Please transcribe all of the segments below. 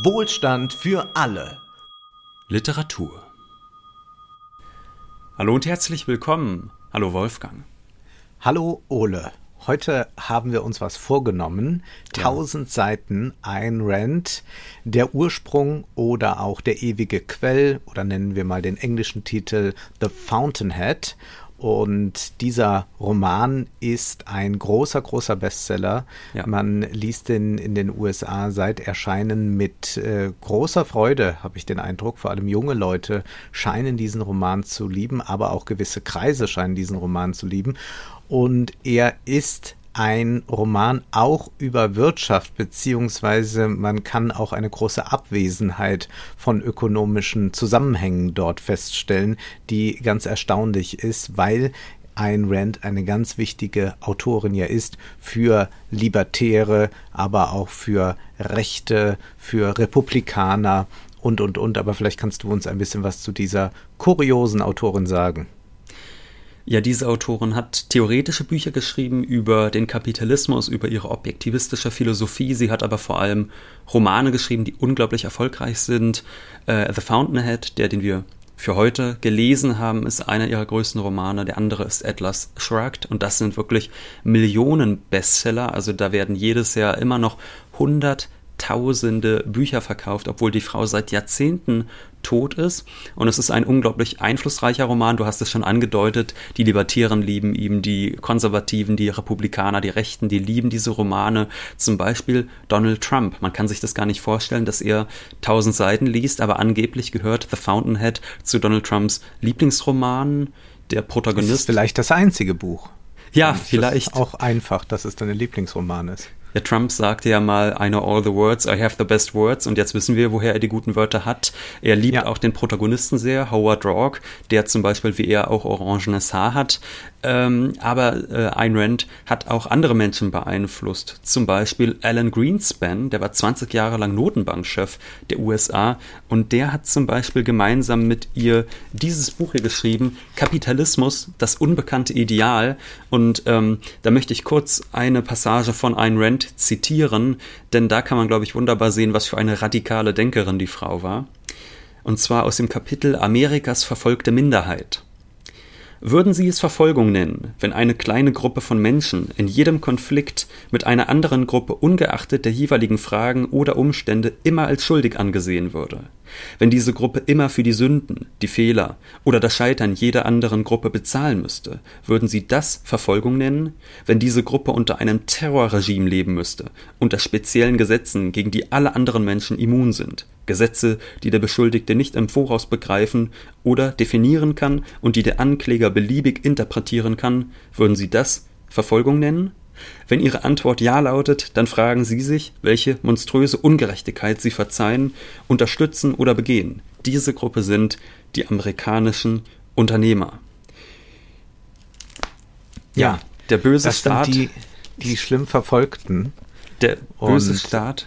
Wohlstand für alle. Literatur. Hallo und herzlich willkommen. Hallo Wolfgang. Hallo Ole. Heute haben wir uns was vorgenommen. 1000 Seiten Ayn Rand, der Ursprung oder auch der ewige Quell, oder nennen wir mal den englischen Titel The Fountainhead. Und dieser Roman ist ein großer, großer Bestseller. Ja. Man liest den in den USA seit Erscheinen mit großer Freude, habe ich den Eindruck. Vor allem junge Leute scheinen diesen Roman zu lieben, aber auch gewisse Kreise scheinen diesen Roman zu lieben. Und er ist ein Roman auch über Wirtschaft, beziehungsweise man kann auch eine große Abwesenheit von ökonomischen Zusammenhängen dort feststellen, die ganz erstaunlich ist, weil Ayn Rand eine ganz wichtige Autorin ja ist für Libertäre, aber auch für Rechte, für Republikaner und. Aber vielleicht kannst du uns ein bisschen was zu dieser kuriosen Autorin sagen. Ja, diese Autorin hat theoretische Bücher geschrieben über den Kapitalismus, über ihre objektivistische Philosophie. Sie hat aber vor allem Romane geschrieben, die unglaublich erfolgreich sind. The Fountainhead, den wir für heute gelesen haben, ist einer ihrer größten Romane. Der andere ist Atlas Shrugged. Und das sind wirklich Millionen Bestseller. Also da werden jedes Jahr immer noch 100.000 Bücher verkauft, obwohl die Frau seit Jahrzehnten tot ist. Und es ist ein unglaublich einflussreicher Roman. Du hast es schon angedeutet, die Libertären lieben ihn, die Konservativen, die Republikaner, die Rechten, die lieben diese Romane. Zum Beispiel Donald Trump. Man kann sich das gar nicht vorstellen, dass er 1000 Seiten liest, aber angeblich gehört The Fountainhead zu Donald Trumps Lieblingsroman. Der Protagonist... Das ist vielleicht das einzige Buch. Ja, vielleicht. Das ist auch einfach, dass es deine Lieblingsroman ist. Ja, Trump sagte ja mal, I know all the words, I have the best words. Und jetzt wissen wir, woher er die guten Wörter hat. Er liebt auch den Protagonisten sehr, Howard Roark, der zum Beispiel wie er auch orangenes Haar hat. Aber Ayn Rand hat auch andere Menschen beeinflusst. Zum Beispiel Alan Greenspan, der war 20 Jahre lang Notenbankchef der USA. Und der hat zum Beispiel gemeinsam mit ihr dieses Buch hier geschrieben, Kapitalismus, das unbekannte Ideal. Und da möchte ich kurz eine Passage von Ayn Rand zitieren, denn da kann man, glaube ich, wunderbar sehen, was für eine radikale Denkerin die Frau war. Und zwar aus dem Kapitel Amerikas verfolgte Minderheit. Würden Sie es Verfolgung nennen, wenn eine kleine Gruppe von Menschen in jedem Konflikt mit einer anderen Gruppe ungeachtet der jeweiligen Fragen oder Umstände immer als schuldig angesehen würde? Wenn diese Gruppe immer für die Sünden, die Fehler oder das Scheitern jeder anderen Gruppe bezahlen müsste, würden Sie das Verfolgung nennen? Wenn diese Gruppe unter einem Terrorregime leben müsste, unter speziellen Gesetzen, gegen die alle anderen Menschen immun sind, Gesetze, die der Beschuldigte nicht im Voraus begreifen oder definieren kann und die der Ankläger beliebig interpretieren kann, würden Sie das Verfolgung nennen? Wenn Ihre Antwort Ja lautet, dann fragen Sie sich, welche monströse Ungerechtigkeit Sie verzeihen, unterstützen oder begehen. Diese Gruppe sind die amerikanischen Unternehmer. Ja, der böse Staat. Das sind die schlimm Verfolgten. Der böse Staat.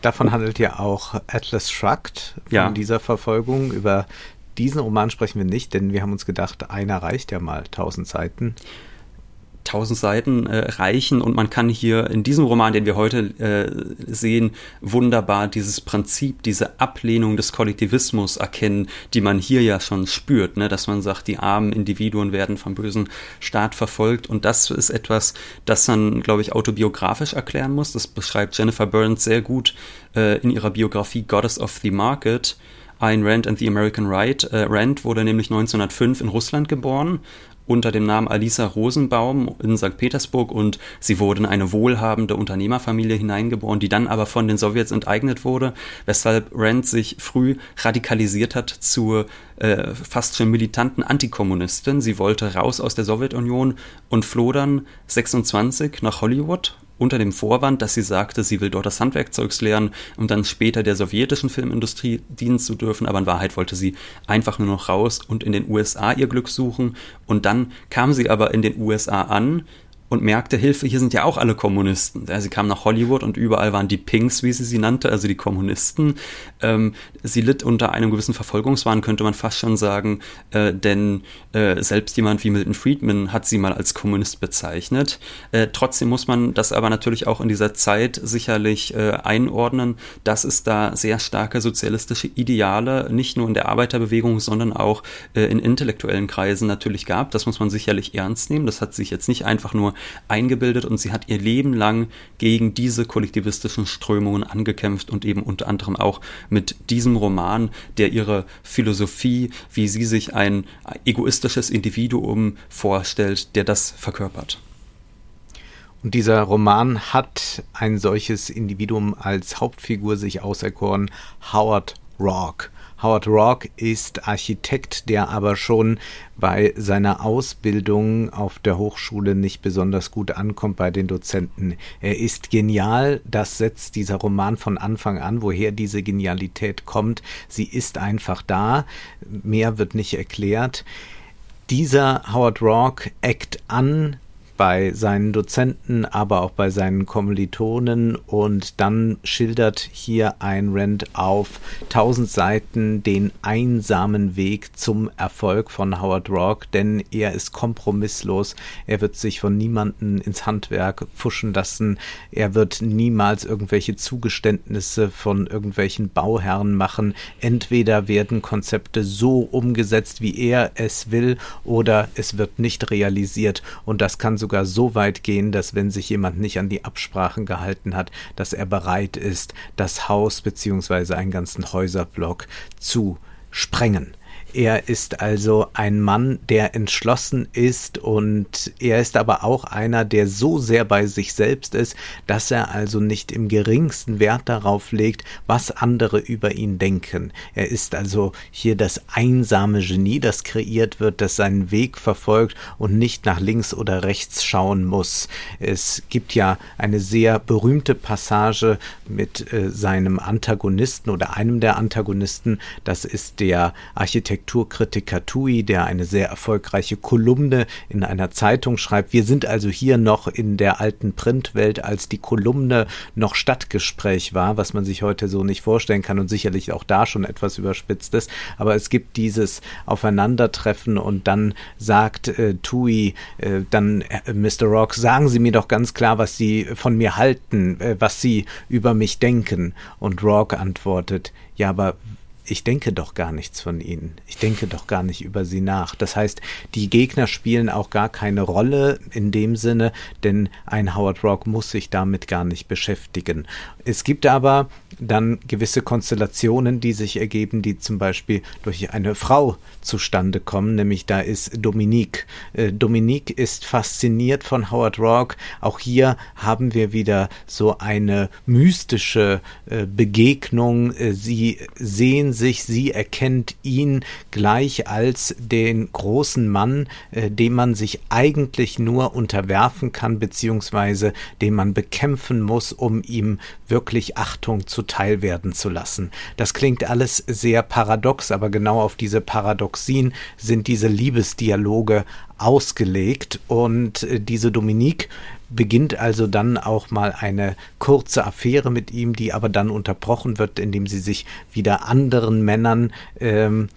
Davon handelt ja auch Atlas Shrugged, von dieser Verfolgung. Über diesen Roman sprechen wir nicht, denn wir haben uns gedacht, einer reicht ja mal, 1000 Seiten. 1000 Seiten reichen und man kann hier in diesem Roman, den wir heute sehen, wunderbar dieses Prinzip, diese Ablehnung des Kollektivismus erkennen, die man hier ja schon spürt, ne? Dass man sagt, die armen Individuen werden vom bösen Staat verfolgt, und das ist etwas, das man, glaube ich, autobiografisch erklären muss. Das beschreibt Jennifer Burns sehr gut in ihrer Biografie Goddess of the Market, Ayn Rand and the American Right. Rand wurde nämlich 1905 in Russland geboren, unter dem Namen Alisa Rosenbaum in St. Petersburg, und sie wurde in eine wohlhabende Unternehmerfamilie hineingeboren, die dann aber von den Sowjets enteignet wurde, weshalb Rand sich früh radikalisiert hat zur fast schon militanten Antikommunistin. Sie wollte raus aus der Sowjetunion und floh dann 26 nach Hollywood unter dem Vorwand, dass sie sagte, sie will dort das Handwerkzeugs lernen, um dann später der sowjetischen Filmindustrie dienen zu dürfen. Aber in Wahrheit wollte sie einfach nur noch raus und in den USA ihr Glück suchen. Und dann kam sie aber in den USA an und merkte, Hilfe, hier sind ja auch alle Kommunisten. Sie kam nach Hollywood und überall waren die Pinks, wie sie sie nannte, also die Kommunisten. Sie litt unter einem gewissen Verfolgungswahn, könnte man fast schon sagen, denn selbst jemand wie Milton Friedman hat sie mal als Kommunist bezeichnet. Trotzdem muss man das aber natürlich auch in dieser Zeit sicherlich einordnen, dass es da sehr starke sozialistische Ideale nicht nur in der Arbeiterbewegung, sondern auch in intellektuellen Kreisen natürlich gab. Das muss man sicherlich ernst nehmen. Das hat sich jetzt nicht einfach nur eingebildet und sie hat ihr Leben lang gegen diese kollektivistischen Strömungen angekämpft und eben unter anderem auch mit diesem Roman, der ihre Philosophie, wie sie sich ein egoistisches Individuum vorstellt, der das verkörpert. Und dieser Roman hat ein solches Individuum als Hauptfigur sich auserkoren, Howard Roark. Howard Roark ist Architekt, der aber schon bei seiner Ausbildung auf der Hochschule nicht besonders gut ankommt bei den Dozenten. Er ist genial, das setzt dieser Roman von Anfang an, woher diese Genialität kommt. Sie ist einfach da, mehr wird nicht erklärt. Dieser Howard Roark eckt an bei seinen Dozenten, aber auch bei seinen Kommilitonen und dann schildert hier Ayn Rand auf 1000 Seiten den einsamen Weg zum Erfolg von Howard Roark, denn er ist kompromisslos, er wird sich von niemandem ins Handwerk pfuschen lassen, er wird niemals irgendwelche Zugeständnisse von irgendwelchen Bauherren machen, entweder werden Konzepte so umgesetzt, wie er es will, oder es wird nicht realisiert und das kann sogar so weit gehen, dass wenn sich jemand nicht an die Absprachen gehalten hat, dass er bereit ist, das Haus bzw. einen ganzen Häuserblock zu sprengen. Er ist also ein Mann, der entschlossen ist und er ist aber auch einer, der so sehr bei sich selbst ist, dass er also nicht im geringsten Wert darauf legt, was andere über ihn denken. Er ist also hier das einsame Genie, das kreiert wird, das seinen Weg verfolgt und nicht nach links oder rechts schauen muss. Es gibt ja eine sehr berühmte Passage mit seinem Antagonisten oder einem der Antagonisten, das ist der Architekturkritiker Toohey, der eine sehr erfolgreiche Kolumne in einer Zeitung schreibt. Wir sind also hier noch in der alten Printwelt, als die Kolumne noch Stadtgespräch war, was man sich heute so nicht vorstellen kann und sicherlich auch da schon etwas überspitzt ist. Aber es gibt dieses Aufeinandertreffen und dann sagt Toohey, Mr. Roark, sagen Sie mir doch ganz klar, was Sie von mir halten, was Sie über mich denken. Und Roark antwortet, ja, aber ich denke doch gar nichts von ihnen. Ich denke doch gar nicht über sie nach. Das heißt, die Gegner spielen auch gar keine Rolle in dem Sinne, denn ein Howard Roark muss sich damit gar nicht beschäftigen. Es gibt aber dann gewisse Konstellationen, die sich ergeben, die zum Beispiel durch eine Frau zustande kommen, nämlich da ist Dominique. Dominique ist fasziniert von Howard Roark. Auch hier haben wir wieder so eine mystische Begegnung. Sie sehen sich, sie erkennt ihn gleich als den großen Mann, dem man sich eigentlich nur unterwerfen kann, beziehungsweise den man bekämpfen muss, um ihm wirklich Achtung zuteil werden zu lassen. Das klingt alles sehr paradox, aber genau auf diese Paradoxien sind diese Liebesdialoge ausgelegt und diese Dominique beginnt also dann auch mal eine kurze Affäre mit ihm, die aber dann unterbrochen wird, indem sie sich wieder anderen Männern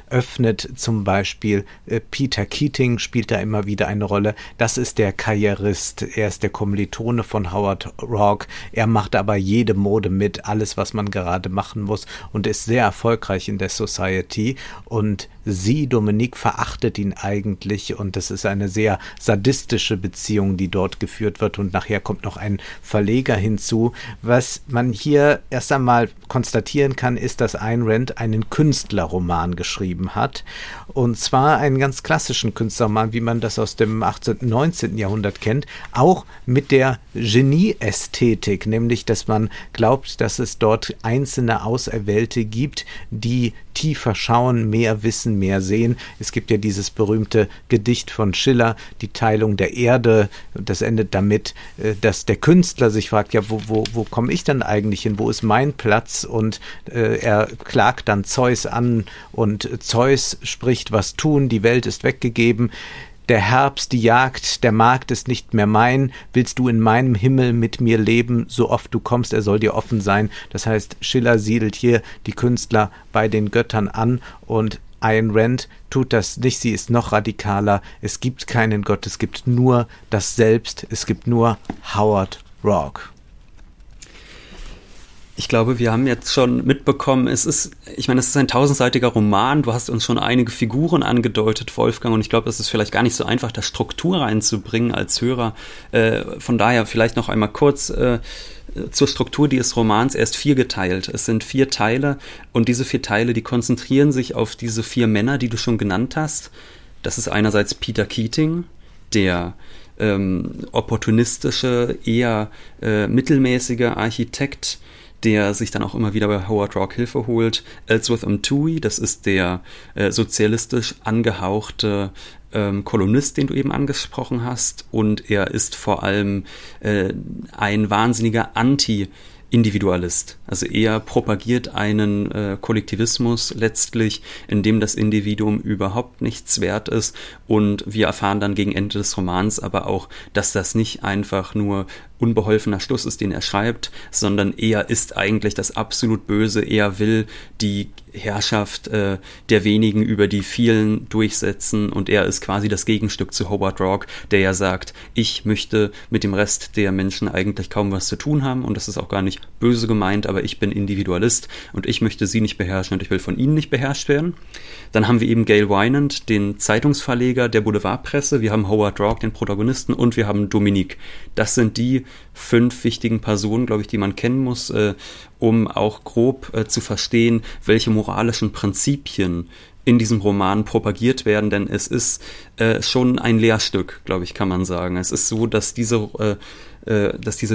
öffnet. Zum Beispiel Peter Keating spielt da immer wieder eine Rolle. Das ist der Karrierist. Er ist der Kommilitone von Howard Roark. Er macht aber jede Mode mit, alles, was man gerade machen muss und ist sehr erfolgreich in der Society. Und sie, Dominique, verachtet ihn eigentlich und das ist eine sehr sadistische Beziehung, die dort geführt wird. Und nachher kommt noch ein Verleger hinzu. Was man hier erst einmal konstatieren kann, ist, dass Ayn Rand einen Künstlerroman geschrieben hat. Und zwar einen ganz klassischen Künstlerroman, wie man das aus dem 18. und 19. Jahrhundert kennt. Auch mit der Genie-Ästhetik, nämlich, dass man glaubt, dass es dort einzelne Auserwählte gibt, die tiefer schauen, mehr wissen, mehr sehen. Es gibt ja dieses berühmte Gedicht von Schiller, die Teilung der Erde. Das endet damit, dass der Künstler sich fragt, ja, wo komme ich dann eigentlich hin? Wo ist mein Platz? Und er klagt dann Zeus an und Zeus spricht, was tun? Die Welt ist weggegeben. der Herbst, die Jagd, der Markt ist nicht mehr mein, willst du in meinem Himmel mit mir leben, so oft du kommst, er soll dir offen sein. Das heißt, Schiller siedelt hier die Künstler bei den Göttern an und Ayn Rand tut das nicht, sie ist noch radikaler, es gibt keinen Gott, es gibt nur das Selbst, es gibt nur Howard Roark. Ich glaube, wir haben jetzt schon mitbekommen, es ist ein 1000-seitiger Roman, du hast uns schon einige Figuren angedeutet, Wolfgang, und ich glaube, es ist vielleicht gar nicht so einfach, da Struktur reinzubringen als Hörer. Von daher vielleicht noch einmal kurz zur Struktur dieses Romans. Er ist viergeteilt. Es sind 4 Teile und diese 4 Teile, die konzentrieren sich auf diese 4 Männer, die du schon genannt hast. Das ist einerseits Peter Keating, der opportunistische, eher mittelmäßige Architekt, der sich dann auch immer wieder bei Howard Roark Hilfe holt. Ellsworth M. Toohey, das ist der sozialistisch angehauchte Kolumnist, den du eben angesprochen hast. Und er ist vor allem ein wahnsinniger Anti-Individualist. Also er propagiert einen Kollektivismus letztlich, in dem das Individuum überhaupt nichts wert ist. Und wir erfahren dann gegen Ende des Romans aber auch, dass das nicht einfach nur unbeholfener Schluss ist, den er schreibt, sondern er ist eigentlich das absolut Böse. Er will die Herrschaft der wenigen über die vielen durchsetzen und er ist quasi das Gegenstück zu Howard Roark, der ja sagt, ich möchte mit dem Rest der Menschen eigentlich kaum was zu tun haben und das ist auch gar nicht böse gemeint, aber ich bin Individualist und ich möchte sie nicht beherrschen und ich will von ihnen nicht beherrscht werden. Dann haben wir eben Gail Wynand, den Zeitungsverleger der Boulevardpresse, wir haben Howard Roark, den Protagonisten und wir haben Dominique. Das sind die 5 wichtigen Personen, glaube ich, die man kennen muss, um auch grob zu verstehen, welche moralischen Prinzipien in diesem Roman propagiert werden, denn es ist schon ein Lehrstück, glaube ich, kann man sagen. Es ist so, dass diese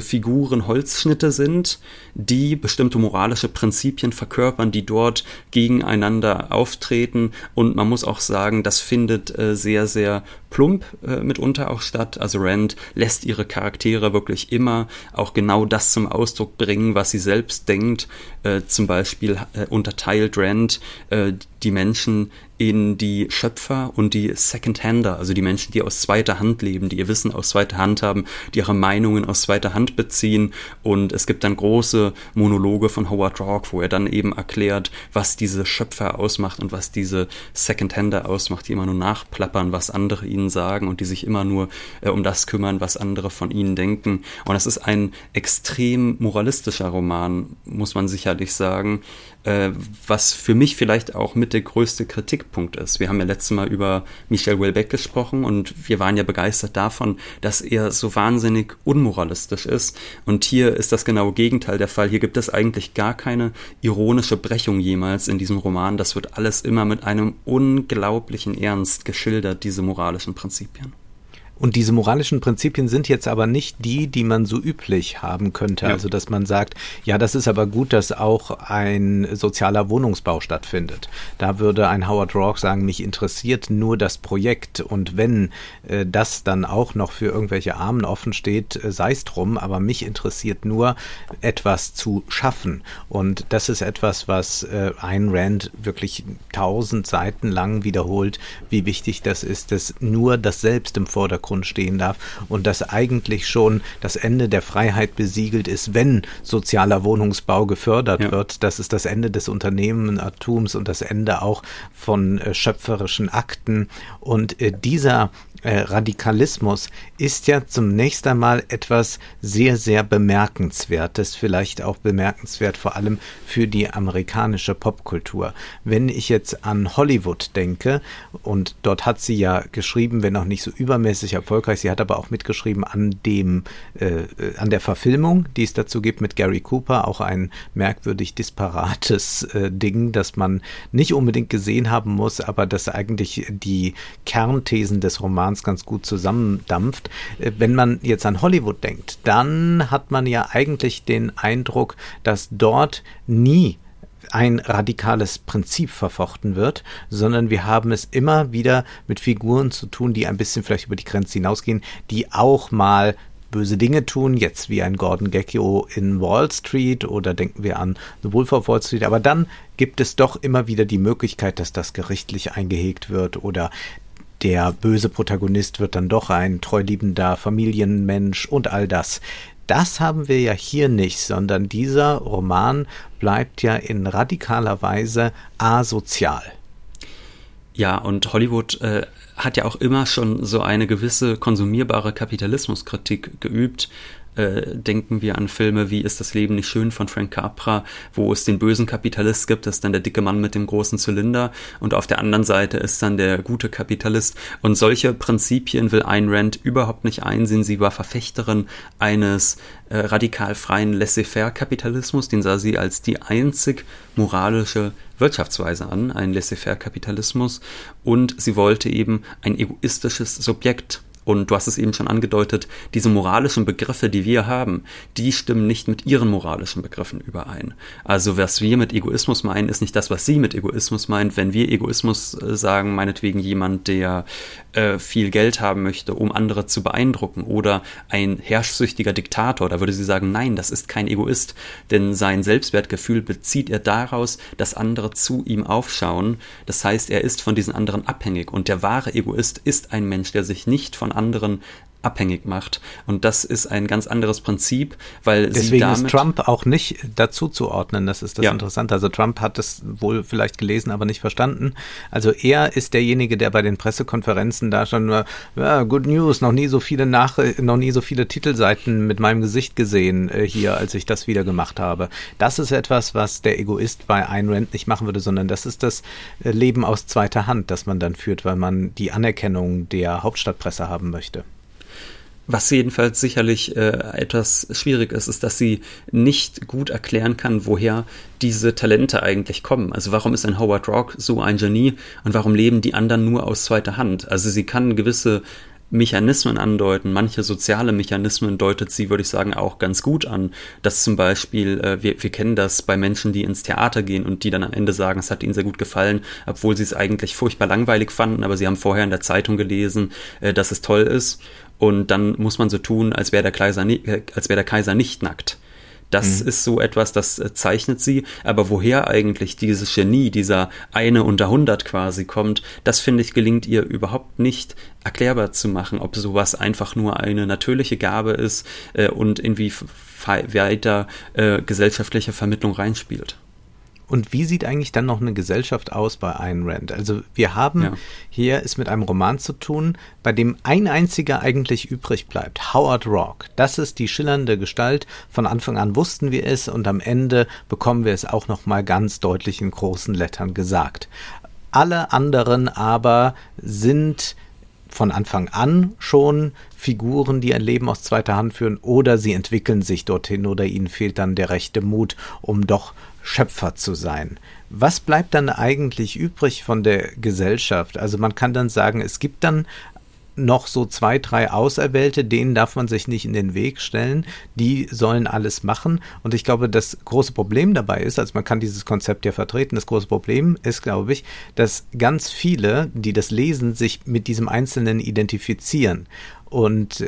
Figuren Holzschnitte sind, die bestimmte moralische Prinzipien verkörpern, die dort gegeneinander auftreten. Und man muss auch sagen, das findet sehr, sehr plump mitunter auch statt. Also Rand lässt ihre Charaktere wirklich immer auch genau das zum Ausdruck bringen, was sie selbst denkt. Zum Beispiel unterteilt Rand die Menschen in die Schöpfer und die Second-Hander, also die Menschen, die aus zweiter Hand leben, die ihr Wissen aus zweiter Hand haben, die ihre Meinungen aus zweiter Hand beziehen. Und es gibt dann große Monologe von Howard Roark, wo er dann eben erklärt, was diese Schöpfer ausmacht und was diese Second-Hander ausmacht, die immer nur nachplappern, was andere ihnen sagen und die sich immer nur um das kümmern, was andere von ihnen denken. Und es ist ein extrem moralistischer Roman, muss man sicherlich sagen, was für mich vielleicht auch mit der größte Kritikpunkt ist. Wir haben ja letztes Mal über Michel Houellebecq gesprochen und wir waren ja begeistert davon, dass er so wahnsinnig unmoralistisch ist und hier ist das genaue Gegenteil der Fall. Hier gibt es eigentlich gar keine ironische Brechung jemals in diesem Roman. Das wird alles immer mit einem unglaublichen Ernst geschildert, diese moralischen Prinzipien. Und diese moralischen Prinzipien sind jetzt aber nicht die, die man so üblich haben könnte. Ja. Also dass man sagt, ja, das ist aber gut, dass auch ein sozialer Wohnungsbau stattfindet. Da würde ein Howard Roark sagen, mich interessiert nur das Projekt. Und wenn das dann auch noch für irgendwelche Armen offen steht, sei es drum. Aber mich interessiert nur, etwas zu schaffen. Und das ist etwas, was Ayn Rand wirklich 1000 Seiten lang wiederholt, wie wichtig das ist, dass nur das Selbst im Vordergrund stehen darf und dass eigentlich schon das Ende der Freiheit besiegelt ist, wenn sozialer Wohnungsbau gefördert wird. Das ist das Ende des Unternehmertums und das Ende auch von schöpferischen Akten. Und dieser Radikalismus ist ja zunächst einmal etwas sehr, sehr Bemerkenswertes, vielleicht auch bemerkenswert vor allem für die amerikanische Popkultur. Wenn ich jetzt an Hollywood denke, und dort hat sie ja geschrieben, wenn auch nicht so übermäßig erfolgreich, sie hat aber auch mitgeschrieben an der Verfilmung, die es dazu gibt mit Gary Cooper, auch ein merkwürdig disparates Ding, das man nicht unbedingt gesehen haben muss, aber das eigentlich die Kernthesen des Romans ganz gut zusammendampft. Wenn man jetzt an Hollywood denkt, dann hat man ja eigentlich den Eindruck, dass dort nie ein radikales Prinzip verfochten wird, sondern wir haben es immer wieder mit Figuren zu tun, die ein bisschen vielleicht über die Grenze hinausgehen, die auch mal böse Dinge tun, jetzt wie ein Gordon Gekko in Wall Street oder denken wir an The Wolf of Wall Street, aber dann gibt es doch immer wieder die Möglichkeit, dass das gerichtlich eingehegt wird oder der böse Protagonist wird dann doch ein treuliebender Familienmensch und all das. Das haben wir ja hier nicht, sondern dieser Roman bleibt ja in radikaler Weise asozial. Ja, und Hollywood hat ja auch immer schon so eine gewisse konsumierbare Kapitalismuskritik geübt. Denken wir an Filme wie Ist das Leben nicht schön von Frank Capra, wo es den bösen Kapitalist gibt, das ist dann der dicke Mann mit dem großen Zylinder und auf der anderen Seite ist dann der gute Kapitalist. Und solche Prinzipien will Ayn Rand überhaupt nicht einsehen. Sie war Verfechterin eines radikal freien Laissez-faire-Kapitalismus, den sah sie als die einzig moralische Wirtschaftsweise an, einen Laissez-faire-Kapitalismus, und sie wollte eben ein egoistisches Subjekt. Und du hast es eben schon angedeutet, diese moralischen Begriffe, die wir haben, die stimmen nicht mit ihren moralischen Begriffen überein. Also was wir mit Egoismus meinen, ist nicht das, was sie mit Egoismus meint. Wenn wir Egoismus sagen, meinetwegen jemand, der viel Geld haben möchte, um andere zu beeindrucken, oder ein herrschsüchtiger Diktator, da würde sie sagen, nein, das ist kein Egoist, denn sein Selbstwertgefühl bezieht er daraus, dass andere zu ihm aufschauen. Das heißt, er ist von diesen anderen abhängig und der wahre Egoist ist ein Mensch, der sich nicht von anderen abhängig macht. Und das ist ein ganz anderes Prinzip, weil deswegen ist Trump auch nicht dazu zu ordnen. Das ist das Interessante. Also Trump hat es wohl vielleicht gelesen, aber nicht verstanden. Also er ist derjenige, der bei den Pressekonferenzen da schon nur Good News, noch nie so viele Titelseiten mit meinem Gesicht gesehen hier, als ich das wieder gemacht habe. Das ist etwas, was der Egoist bei Ayn Rand nicht machen würde, sondern das ist das Leben aus zweiter Hand, das man dann führt, weil man die Anerkennung der Hauptstadtpresse haben möchte. Was jedenfalls sicherlich etwas schwierig ist, ist, dass sie nicht gut erklären kann, woher diese Talente eigentlich kommen. Also warum ist ein Howard Roark so ein Genie und warum leben die anderen nur aus zweiter Hand? Also sie kann gewisse Mechanismen andeuten, manche soziale Mechanismen deutet sie, würde ich sagen, auch ganz gut an, dass zum Beispiel, wir kennen das bei Menschen, die ins Theater gehen und die dann am Ende sagen, es hat ihnen sehr gut gefallen, obwohl sie es eigentlich furchtbar langweilig fanden, aber sie haben vorher in der Zeitung gelesen, dass es toll ist und dann muss man so tun, als wäre der Kaiser nicht nackt. Das ist so etwas, das zeichnet sie, aber woher eigentlich dieses Genie, dieser eine unter 100 quasi kommt, das finde ich gelingt ihr überhaupt nicht erklärbar zu machen, ob sowas einfach nur eine natürliche Gabe ist und inwieweit da gesellschaftliche Vermittlung reinspielt. Und wie sieht eigentlich dann noch eine Gesellschaft aus bei Ayn Rand? Also wir haben hier es mit einem Roman zu tun, bei dem ein einziger eigentlich übrig bleibt, Howard Roark. Das ist die schillernde Gestalt. Von Anfang an wussten wir es und am Ende bekommen wir es auch nochmal ganz deutlich in großen Lettern gesagt. Alle anderen aber sind von Anfang an schon Figuren, die ein Leben aus zweiter Hand führen, oder sie entwickeln sich dorthin oder ihnen fehlt dann der rechte Mut, um doch Schöpfer zu sein. Was bleibt dann eigentlich übrig von der Gesellschaft? Also man kann dann sagen, es gibt dann noch so 2, 3 Auserwählte, denen darf man sich nicht in den Weg stellen, die sollen alles machen. Und ich glaube, das große Problem dabei ist, also man kann dieses Konzept ja vertreten, das große Problem ist, glaube ich, dass ganz viele, die das lesen, sich mit diesem Einzelnen identifizieren. Und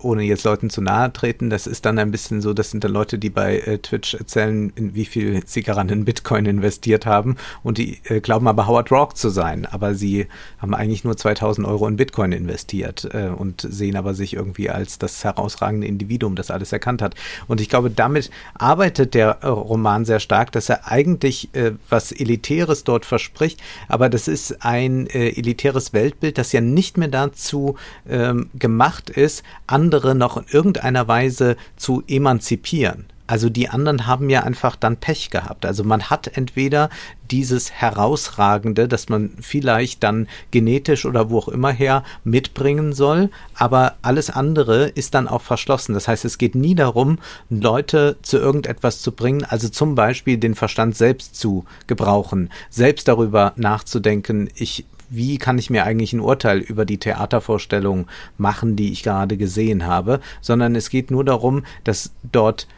ohne jetzt Leuten zu nahe treten, das ist dann ein bisschen so, das sind dann Leute, die bei Twitch erzählen, in wie viel Zigaran in Bitcoin investiert haben und die glauben aber Howard Roark zu sein, aber sie haben eigentlich nur 2.000 Euro in Bitcoin investiert und sehen aber sich irgendwie als das herausragende Individuum, das alles erkannt hat. Und ich glaube, damit arbeitet der Roman sehr stark, dass er eigentlich was Elitäres dort verspricht, aber das ist ein elitäres Weltbild, das ja nicht mehr dazu gemacht ist, andere noch in irgendeiner Weise zu emanzipieren. Also die anderen haben ja einfach dann Pech gehabt. Also man hat entweder dieses Herausragende, das man vielleicht dann genetisch oder wo auch immer her mitbringen soll, aber alles andere ist dann auch verschlossen. Das heißt, es geht nie darum, Leute zu irgendetwas zu bringen, also zum Beispiel den Verstand selbst zu gebrauchen, selbst darüber nachzudenken, wie kann ich mir eigentlich ein Urteil über die Theatervorstellung machen, die ich gerade gesehen habe, sondern es geht nur darum, dass dort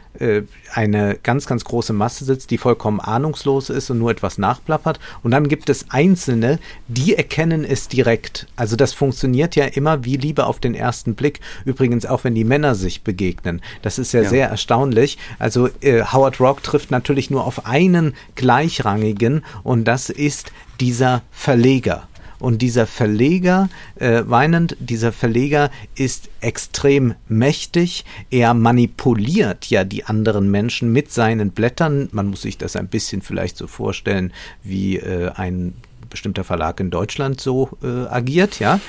eine ganz, ganz große Masse sitzt, die vollkommen ahnungslos ist und nur etwas nachplappert. Und dann gibt es Einzelne, die erkennen es direkt. Also das funktioniert ja immer wie Liebe auf den ersten Blick. Übrigens auch, wenn die Männer sich begegnen. Das ist ja sehr erstaunlich. Also Howard Roark trifft natürlich nur auf einen Gleichrangigen und das ist dieser Verleger. Und dieser Verleger, Wynand, dieser Verleger ist extrem mächtig. Er manipuliert ja die anderen Menschen mit seinen Blättern. Man muss sich das ein bisschen vielleicht so vorstellen wie ein bestimmter Verlag in Deutschland so agiert, ja.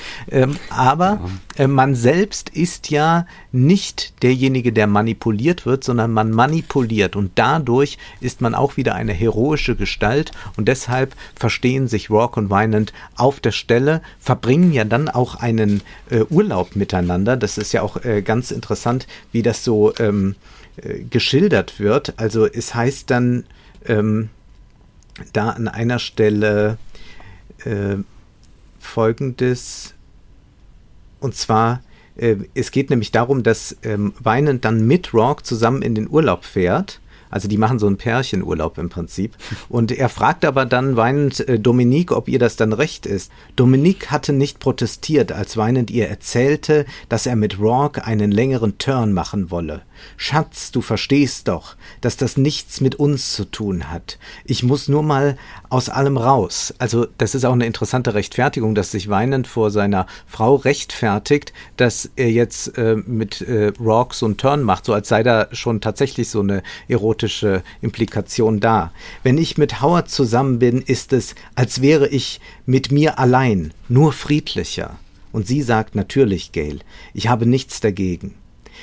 Man selbst ist ja nicht derjenige, der manipuliert wird, sondern man manipuliert, und dadurch ist man auch wieder eine heroische Gestalt, und deshalb verstehen sich Roark und Wynand auf der Stelle, verbringen ja dann auch einen Urlaub miteinander. Das ist ja auch ganz interessant, wie das so geschildert wird. Also es heißt dann da an einer Stelle Folgendes, und zwar, es geht nämlich darum, dass Wynand dann mit Roark zusammen in den Urlaub fährt. Also die machen so einen Pärchenurlaub im Prinzip. Und er fragt aber dann Wynand Dominique, ob ihr das dann recht ist. Dominique hatte nicht protestiert, als Wynand ihr erzählte, dass er mit Roark einen längeren Turn machen wolle. Schatz, du verstehst doch, dass das nichts mit uns zu tun hat. Ich muss nur mal aus allem raus. Also das ist auch eine interessante Rechtfertigung, dass sich Wynand vor seiner Frau rechtfertigt, dass er jetzt mit Roark so einen Turn macht, so als sei da schon tatsächlich so eine erotische Implikation da. Wenn ich mit Howard zusammen bin, ist es, als wäre ich mit mir allein, nur friedlicher. Und sie sagt, natürlich, Gail, ich habe nichts dagegen.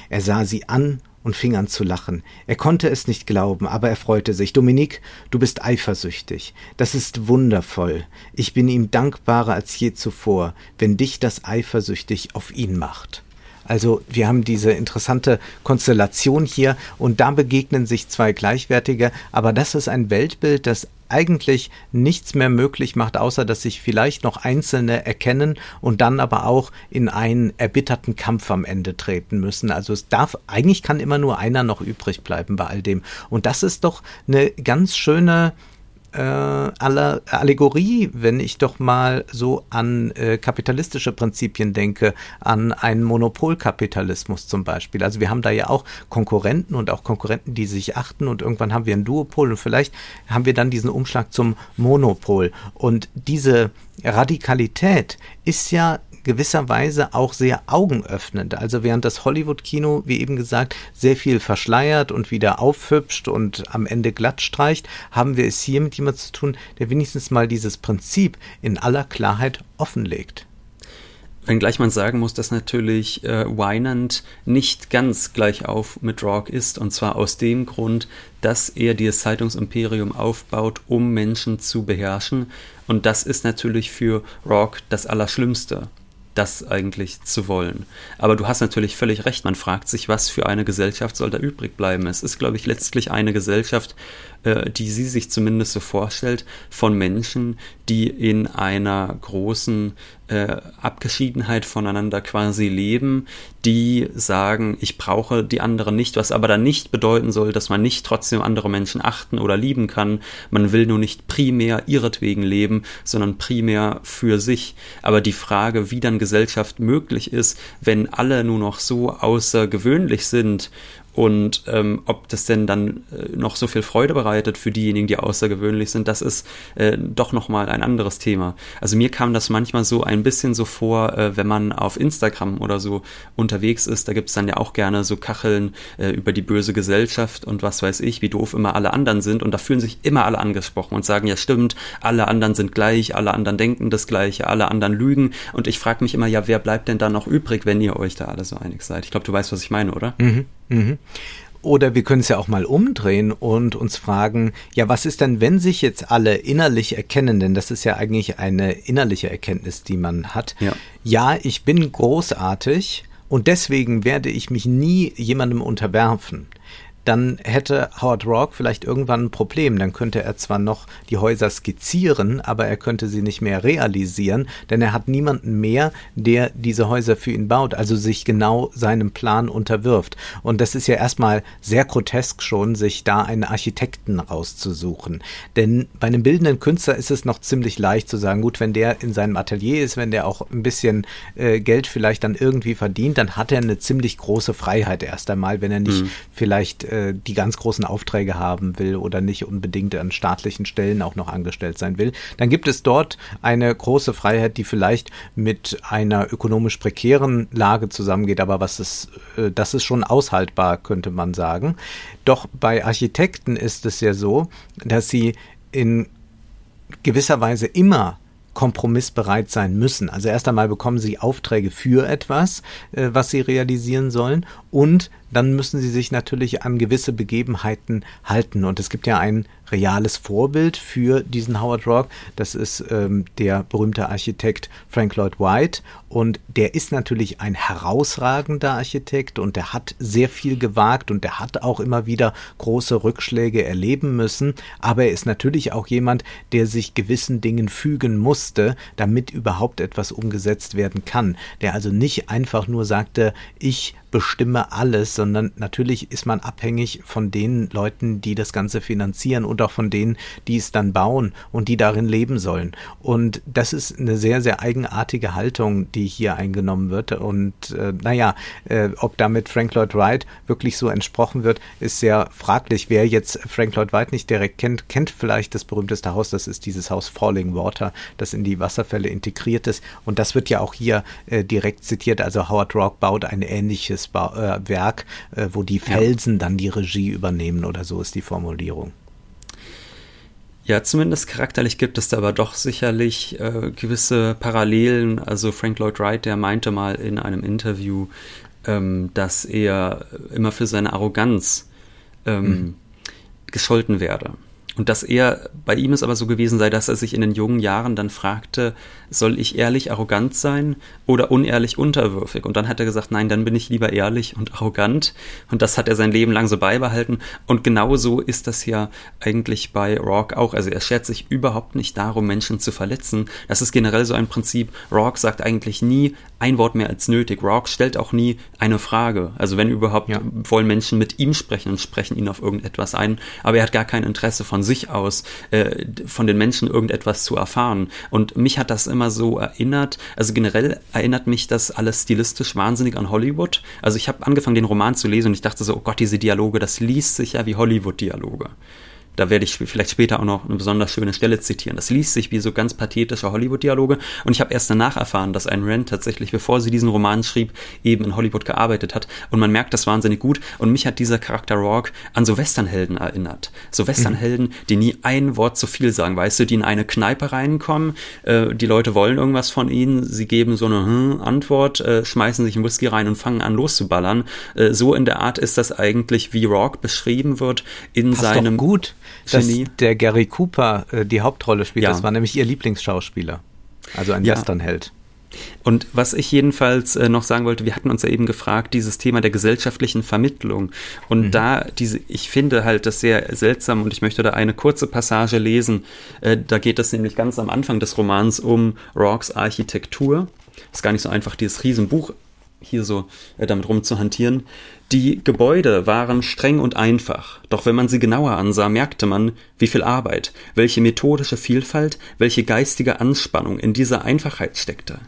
Er sah sie an und fing an zu lachen. Er konnte es nicht glauben, aber er freute sich. Dominique, du bist eifersüchtig. Das ist wundervoll. Ich bin ihm dankbarer als je zuvor, wenn dich das eifersüchtig auf ihn macht. Also wir haben diese interessante Konstellation hier, und da begegnen sich zwei Gleichwertige, aber das ist ein Weltbild, das eigentlich nichts mehr möglich macht, außer dass sich vielleicht noch Einzelne erkennen und dann aber auch in einen erbitterten Kampf am Ende treten müssen. Also es darf, eigentlich kann immer nur einer noch übrig bleiben bei all dem. Und das ist doch eine ganz schöne Allegorie, wenn ich doch mal so an kapitalistische Prinzipien denke, an einen Monopolkapitalismus zum Beispiel. Also wir haben da ja auch Konkurrenten und auch Konkurrenten, die sich achten, und irgendwann haben wir ein Duopol und vielleicht haben wir dann diesen Umschlag zum Monopol. Und diese Radikalität ist ja gewisserweise auch sehr augenöffnend. Also während das Hollywood-Kino, wie eben gesagt, sehr viel verschleiert und wieder aufhübscht und am Ende glatt streicht, haben wir es hier mit jemandem zu tun, der wenigstens mal dieses Prinzip in aller Klarheit offenlegt. Wenngleich man sagen muss, dass natürlich Wynand nicht ganz gleichauf mit Roark ist, und zwar aus dem Grund, dass er dieses Zeitungsimperium aufbaut, um Menschen zu beherrschen, und das ist natürlich für Roark das Allerschlimmste, das eigentlich zu wollen. Aber du hast natürlich völlig recht, man fragt sich, was für eine Gesellschaft soll da übrig bleiben. Es ist, glaube ich, letztlich eine Gesellschaft, die sie sich zumindest so vorstellt, von Menschen, die in einer großen Abgeschiedenheit voneinander quasi leben, die sagen, ich brauche die anderen nicht, was aber dann nicht bedeuten soll, dass man nicht trotzdem andere Menschen achten oder lieben kann. Man will nur nicht primär ihretwegen leben, sondern primär für sich. Aber die Frage, wie dann Gesellschaft möglich ist, wenn alle nur noch so außergewöhnlich sind, und ob das denn dann noch so viel Freude bereitet für diejenigen, die außergewöhnlich sind, das ist doch nochmal ein anderes Thema. Also mir kam das manchmal so ein bisschen so vor, wenn man auf Instagram oder so unterwegs ist, da gibt es dann ja auch gerne so Kacheln über die böse Gesellschaft und was weiß ich, wie doof immer alle anderen sind, und da fühlen sich immer alle angesprochen und sagen, ja stimmt, alle anderen sind gleich, alle anderen denken das Gleiche, alle anderen lügen, und ich frage mich immer, ja, wer bleibt denn da noch übrig, wenn ihr euch da alle so einig seid? Ich glaube, du weißt, was ich meine, oder? Mhm, mhm. Oder wir können es ja auch mal umdrehen und uns fragen, ja, was ist denn, wenn sich jetzt alle innerlich erkennen? Denn das ist ja eigentlich eine innerliche Erkenntnis, die man hat. Ja, ich bin großartig und deswegen werde ich mich nie jemandem unterwerfen. Dann hätte Howard Roark vielleicht irgendwann ein Problem. Dann könnte er zwar noch die Häuser skizzieren, aber er könnte sie nicht mehr realisieren, denn er hat niemanden mehr, der diese Häuser für ihn baut, also sich genau seinem Plan unterwirft. Und das ist ja erstmal sehr grotesk schon, sich da einen Architekten rauszusuchen. Denn bei einem bildenden Künstler ist es noch ziemlich leicht zu sagen, gut, wenn der in seinem Atelier ist, wenn der auch ein bisschen Geld vielleicht dann irgendwie verdient, dann hat er eine ziemlich große Freiheit erst einmal, wenn er nicht vielleicht die ganz großen Aufträge haben will oder nicht unbedingt an staatlichen Stellen auch noch angestellt sein will, dann gibt es dort eine große Freiheit, die vielleicht mit einer ökonomisch prekären Lage zusammengeht, aber das ist schon aushaltbar, könnte man sagen. Doch bei Architekten ist es ja so, dass sie in gewisser Weise immer kompromissbereit sein müssen. Also erst einmal bekommen sie Aufträge für etwas, was sie realisieren sollen, und dann müssen sie sich natürlich an gewisse Begebenheiten halten. Und es gibt ja ein reales Vorbild für diesen Howard Roark. Das ist der berühmte Architekt Frank Lloyd Wright. Und der ist natürlich ein herausragender Architekt und der hat sehr viel gewagt und der hat auch immer wieder große Rückschläge erleben müssen. Aber er ist natürlich auch jemand, der sich gewissen Dingen fügen musste, damit überhaupt etwas umgesetzt werden kann. Der also nicht einfach nur sagte, ich bestimme alles, sondern natürlich ist man abhängig von den Leuten, die das Ganze finanzieren und auch von denen, die es dann bauen und die darin leben sollen. Und das ist eine sehr, sehr eigenartige Haltung, die hier eingenommen wird. Und ob damit Frank Lloyd Wright wirklich so entsprochen wird, ist sehr fraglich. Wer jetzt Frank Lloyd Wright nicht direkt kennt, kennt vielleicht das berühmteste Haus. Das ist dieses Haus Fallingwater, das in die Wasserfälle integriert ist. Und das wird ja auch hier direkt zitiert. Also Howard Roark baut ein ähnliches Werk, wo die Felsen dann die Regie übernehmen oder so ist die Formulierung. Ja, zumindest charakterlich gibt es da aber doch sicherlich gewisse Parallelen. Also Frank Lloyd Wright, der meinte mal in einem Interview, dass er immer für seine Arroganz gescholten werde. Und dass er, bei ihm es aber so gewesen sei, dass er sich in den jungen Jahren dann fragte, soll ich ehrlich arrogant sein oder unehrlich unterwürfig? Und dann hat er gesagt, nein, dann bin ich lieber ehrlich und arrogant. Und das hat er sein Leben lang so beibehalten. Und genauso ist das ja eigentlich bei Roark auch. Also er schert sich überhaupt nicht darum, Menschen zu verletzen. Das ist generell so ein Prinzip. Roark sagt eigentlich nie ein Wort mehr als nötig. Roark stellt auch nie eine Frage. Also wenn überhaupt, wollen Menschen mit ihm sprechen und sprechen ihn auf irgendetwas ein. Aber er hat gar kein Interesse von sich aus, von den Menschen irgendetwas zu erfahren. Und mich hat das immer so erinnert, also generell erinnert mich das alles stilistisch wahnsinnig an Hollywood. Also ich habe angefangen, den Roman zu lesen und ich dachte so, oh Gott, diese Dialoge, das liest sich ja wie Hollywood-Dialoge. Da werde ich vielleicht später auch noch eine besonders schöne Stelle zitieren. Das liest sich wie so ganz pathetische Hollywood-Dialoge. Und ich habe erst danach erfahren, dass Ayn Rand tatsächlich, bevor sie diesen Roman schrieb, eben in Hollywood gearbeitet hat. Und man merkt das wahnsinnig gut. Und mich hat dieser Charakter Roark an so Westernhelden erinnert. So Westernhelden, die nie ein Wort zu viel sagen, weißt du, die in eine Kneipe reinkommen, die Leute wollen irgendwas von ihnen, sie geben so eine Antwort, schmeißen sich einen Whisky rein und fangen an loszuballern. So in der Art ist das eigentlich, wie Roark beschrieben wird in seinem... Passt doch gut, dass der Gary Cooper die Hauptrolle spielt. Ja. Das war nämlich ihr Lieblingsschauspieler, also ein Westernheld. Und was ich jedenfalls noch sagen wollte, wir hatten uns ja eben gefragt, dieses Thema der gesellschaftlichen Vermittlung. Und ich finde halt das sehr seltsam und ich möchte da eine kurze Passage lesen. Da geht es nämlich ganz am Anfang des Romans um Roarks Architektur. Ist gar nicht so einfach, dieses Riesenbuch hier so damit rumzuhantieren. Die Gebäude waren streng und einfach, doch wenn man sie genauer ansah, merkte man, wie viel Arbeit, welche methodische Vielfalt, welche geistige Anspannung in dieser Einfachheit steckte.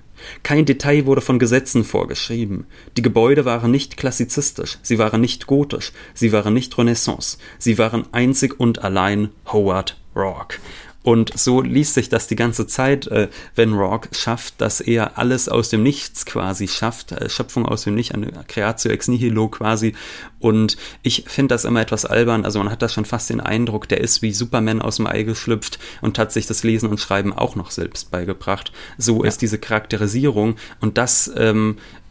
Kein Detail wurde von Gesetzen vorgeschrieben. Die Gebäude waren nicht klassizistisch, sie waren nicht gotisch, sie waren nicht Renaissance, sie waren einzig und allein Howard Roark. Und so liest sich das die ganze Zeit, wenn Roark schafft, dass er alles aus dem Nichts quasi schafft, Schöpfung aus dem Nichts, eine Creatio ex nihilo quasi. Und ich finde das immer etwas albern, also man hat da schon fast den Eindruck, der ist wie Superman aus dem Ei geschlüpft und hat sich das Lesen und Schreiben auch noch selbst beigebracht. So ist diese Charakterisierung und das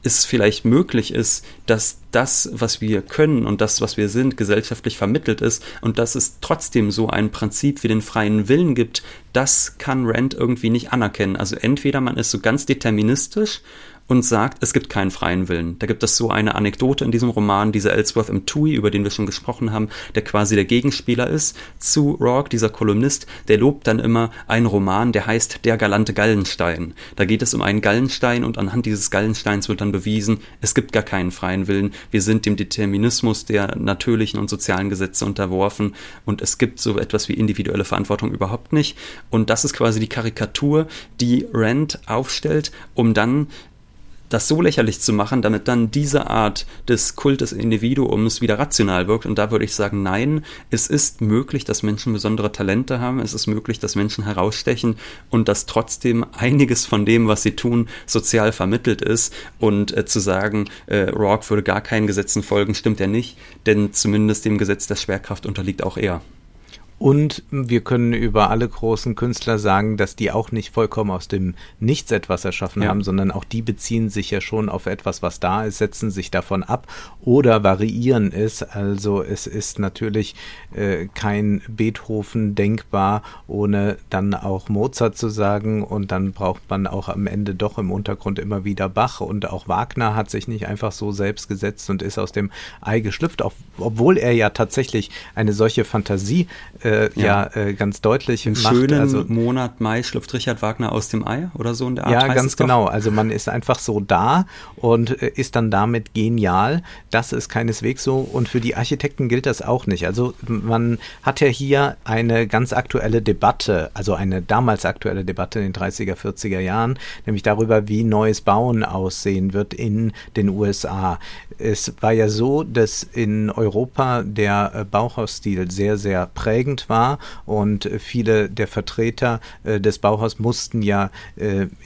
es vielleicht möglich ist, dass das, was wir können und das, was wir sind, gesellschaftlich vermittelt ist und dass es trotzdem so ein Prinzip wie den freien Willen gibt, das kann Rand irgendwie nicht anerkennen. Also entweder man ist so ganz deterministisch und sagt, es gibt keinen freien Willen. Da gibt es so eine Anekdote in diesem Roman, dieser Ellsworth M. Toohey, über den wir schon gesprochen haben, der quasi der Gegenspieler ist zu Roark, dieser Kolumnist, der lobt dann immer einen Roman, der heißt Der galante Gallenstein. Da geht es um einen Gallenstein und anhand dieses Gallensteins wird dann bewiesen, es gibt gar keinen freien Willen. Wir sind dem Determinismus der natürlichen und sozialen Gesetze unterworfen und es gibt so etwas wie individuelle Verantwortung überhaupt nicht. Und das ist quasi die Karikatur, die Rand aufstellt, um dann das so lächerlich zu machen, damit dann diese Art des Kult des Individuums wieder rational wirkt. Und da würde ich sagen, nein, es ist möglich, dass Menschen besondere Talente haben, es ist möglich, dass Menschen herausstechen und dass trotzdem einiges von dem, was sie tun, sozial vermittelt ist. Und zu sagen, Roark würde gar keinen Gesetzen folgen, stimmt ja nicht, denn zumindest dem Gesetz der Schwerkraft unterliegt auch er. Und wir können über alle großen Künstler sagen, dass die auch nicht vollkommen aus dem Nichts etwas erschaffen haben, sondern auch die beziehen sich ja schon auf etwas, was da ist, setzen sich davon ab oder variieren es. Also es ist natürlich kein Beethoven denkbar, ohne dann auch Mozart zu sagen, und dann braucht man auch am Ende doch im Untergrund immer wieder Bach, und auch Wagner hat sich nicht einfach so selbst gesetzt und ist aus dem Ei geschlüpft, obwohl er ja tatsächlich eine solche Fantasie ganz deutlich im macht. Im schönen Monat Mai schlüpft Richard Wagner aus dem Ei oder so in der Art. Ja, ganz genau. Also man ist einfach so da und ist dann damit genial. Das ist keineswegs so, und für die Architekten gilt das auch nicht. Also man hat ja hier eine ganz aktuelle Debatte, also eine damals aktuelle Debatte in den 30er, 40er Jahren, nämlich darüber, wie neues Bauen aussehen wird in den USA. Es war ja so, dass in Europa der Bauhausstil sehr, sehr prägend war, und viele der Vertreter des Bauhaus mussten ja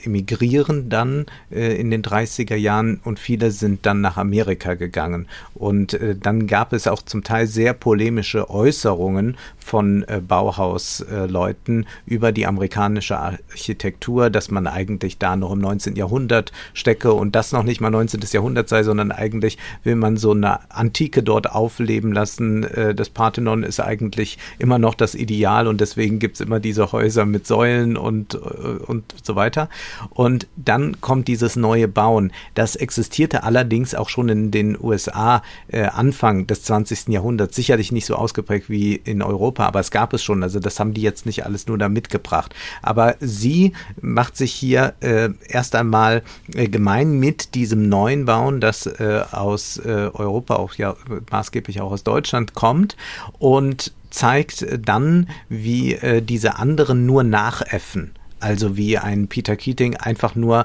emigrieren dann in den 30er Jahren, und viele sind dann nach Amerika gegangen. Und dann gab es auch zum Teil sehr polemische Äußerungen von Bauhausleuten über die amerikanische Architektur, dass man eigentlich da noch im 19. Jahrhundert stecke und das noch nicht mal 19. Jahrhundert sei, sondern eigentlich will man so eine Antike dort aufleben lassen. Das Parthenon ist eigentlich immer noch das Ideal, und deswegen gibt es immer diese Häuser mit Säulen und so weiter. Und dann kommt dieses neue Bauen. Das existierte allerdings auch schon in den USA Anfang des 20. Jahrhunderts. Sicherlich nicht so ausgeprägt wie in Europa, aber es gab es schon. Also das haben die jetzt nicht alles nur da mitgebracht. Aber sie macht sich hier erst einmal gemein mit diesem neuen Bauen, das aus Europa, auch ja maßgeblich auch aus Deutschland kommt, und zeigt dann, wie diese anderen nur nachäffen. Also wie ein Peter Keating einfach nur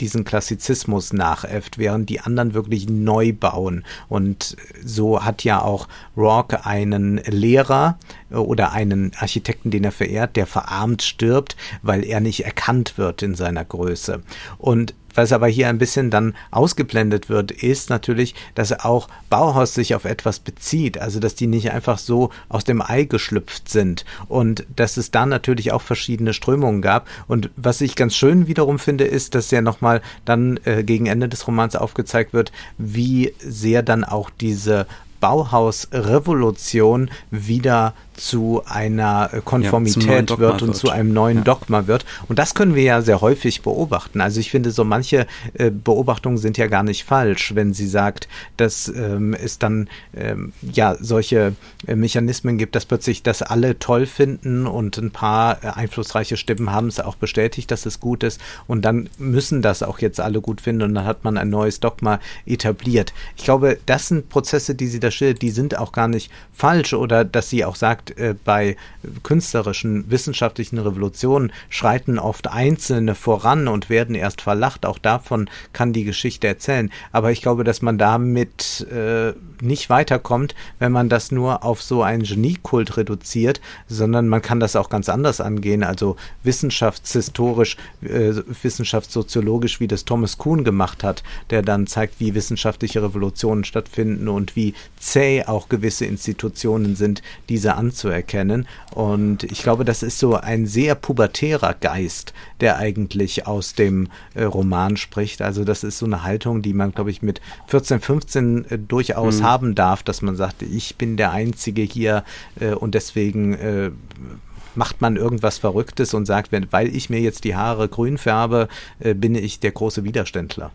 diesen Klassizismus nachäfft, während die anderen wirklich neu bauen. Und so hat ja auch Roark einen Lehrer oder einen Architekten, den er verehrt, der verarmt stirbt, weil er nicht erkannt wird in seiner Größe. Und was aber hier ein bisschen dann ausgeblendet wird, ist natürlich, dass auch Bauhaus sich auf etwas bezieht, also dass die nicht einfach so aus dem Ei geschlüpft sind, und dass es da natürlich auch verschiedene Strömungen gab. Und was ich ganz schön wiederum finde, ist, dass ja nochmal dann gegen Ende des Romans aufgezeigt wird, wie sehr dann auch diese Bauhausrevolution wieder zu einer Konformität wird und zu einem neuen Dogma wird. Und das können wir ja sehr häufig beobachten. Also ich finde, so manche Beobachtungen sind ja gar nicht falsch, wenn sie sagt, dass es dann solche Mechanismen gibt, dass plötzlich das alle toll finden, und ein paar einflussreiche Stimmen haben es auch bestätigt, dass es gut ist, und dann müssen das auch jetzt alle gut finden, und dann hat man ein neues Dogma etabliert. Ich glaube, das sind Prozesse, die sie da schildert, die sind auch gar nicht falsch, oder dass sie auch sagt, bei künstlerischen, wissenschaftlichen Revolutionen schreiten oft Einzelne voran und werden erst verlacht. Auch davon kann die Geschichte erzählen. Aber ich glaube, dass man damit nicht weiterkommt, wenn man das nur auf so einen Geniekult reduziert, sondern man kann das auch ganz anders angehen. Also wissenschaftshistorisch, wissenschaftssoziologisch, wie das Thomas Kuhn gemacht hat, der dann zeigt, wie wissenschaftliche Revolutionen stattfinden und wie zäh auch gewisse Institutionen sind, diese anzuerkennen. Und ich glaube, das ist so ein sehr pubertärer Geist, der eigentlich aus dem Roman spricht. Also das ist so eine Haltung, die man, glaube ich, mit 14, 15 durchaus haben darf, dass man sagt, ich bin der Einzige hier und deswegen macht man irgendwas Verrücktes und sagt, weil ich mir jetzt die Haare grün färbe, bin ich der große Widerständler.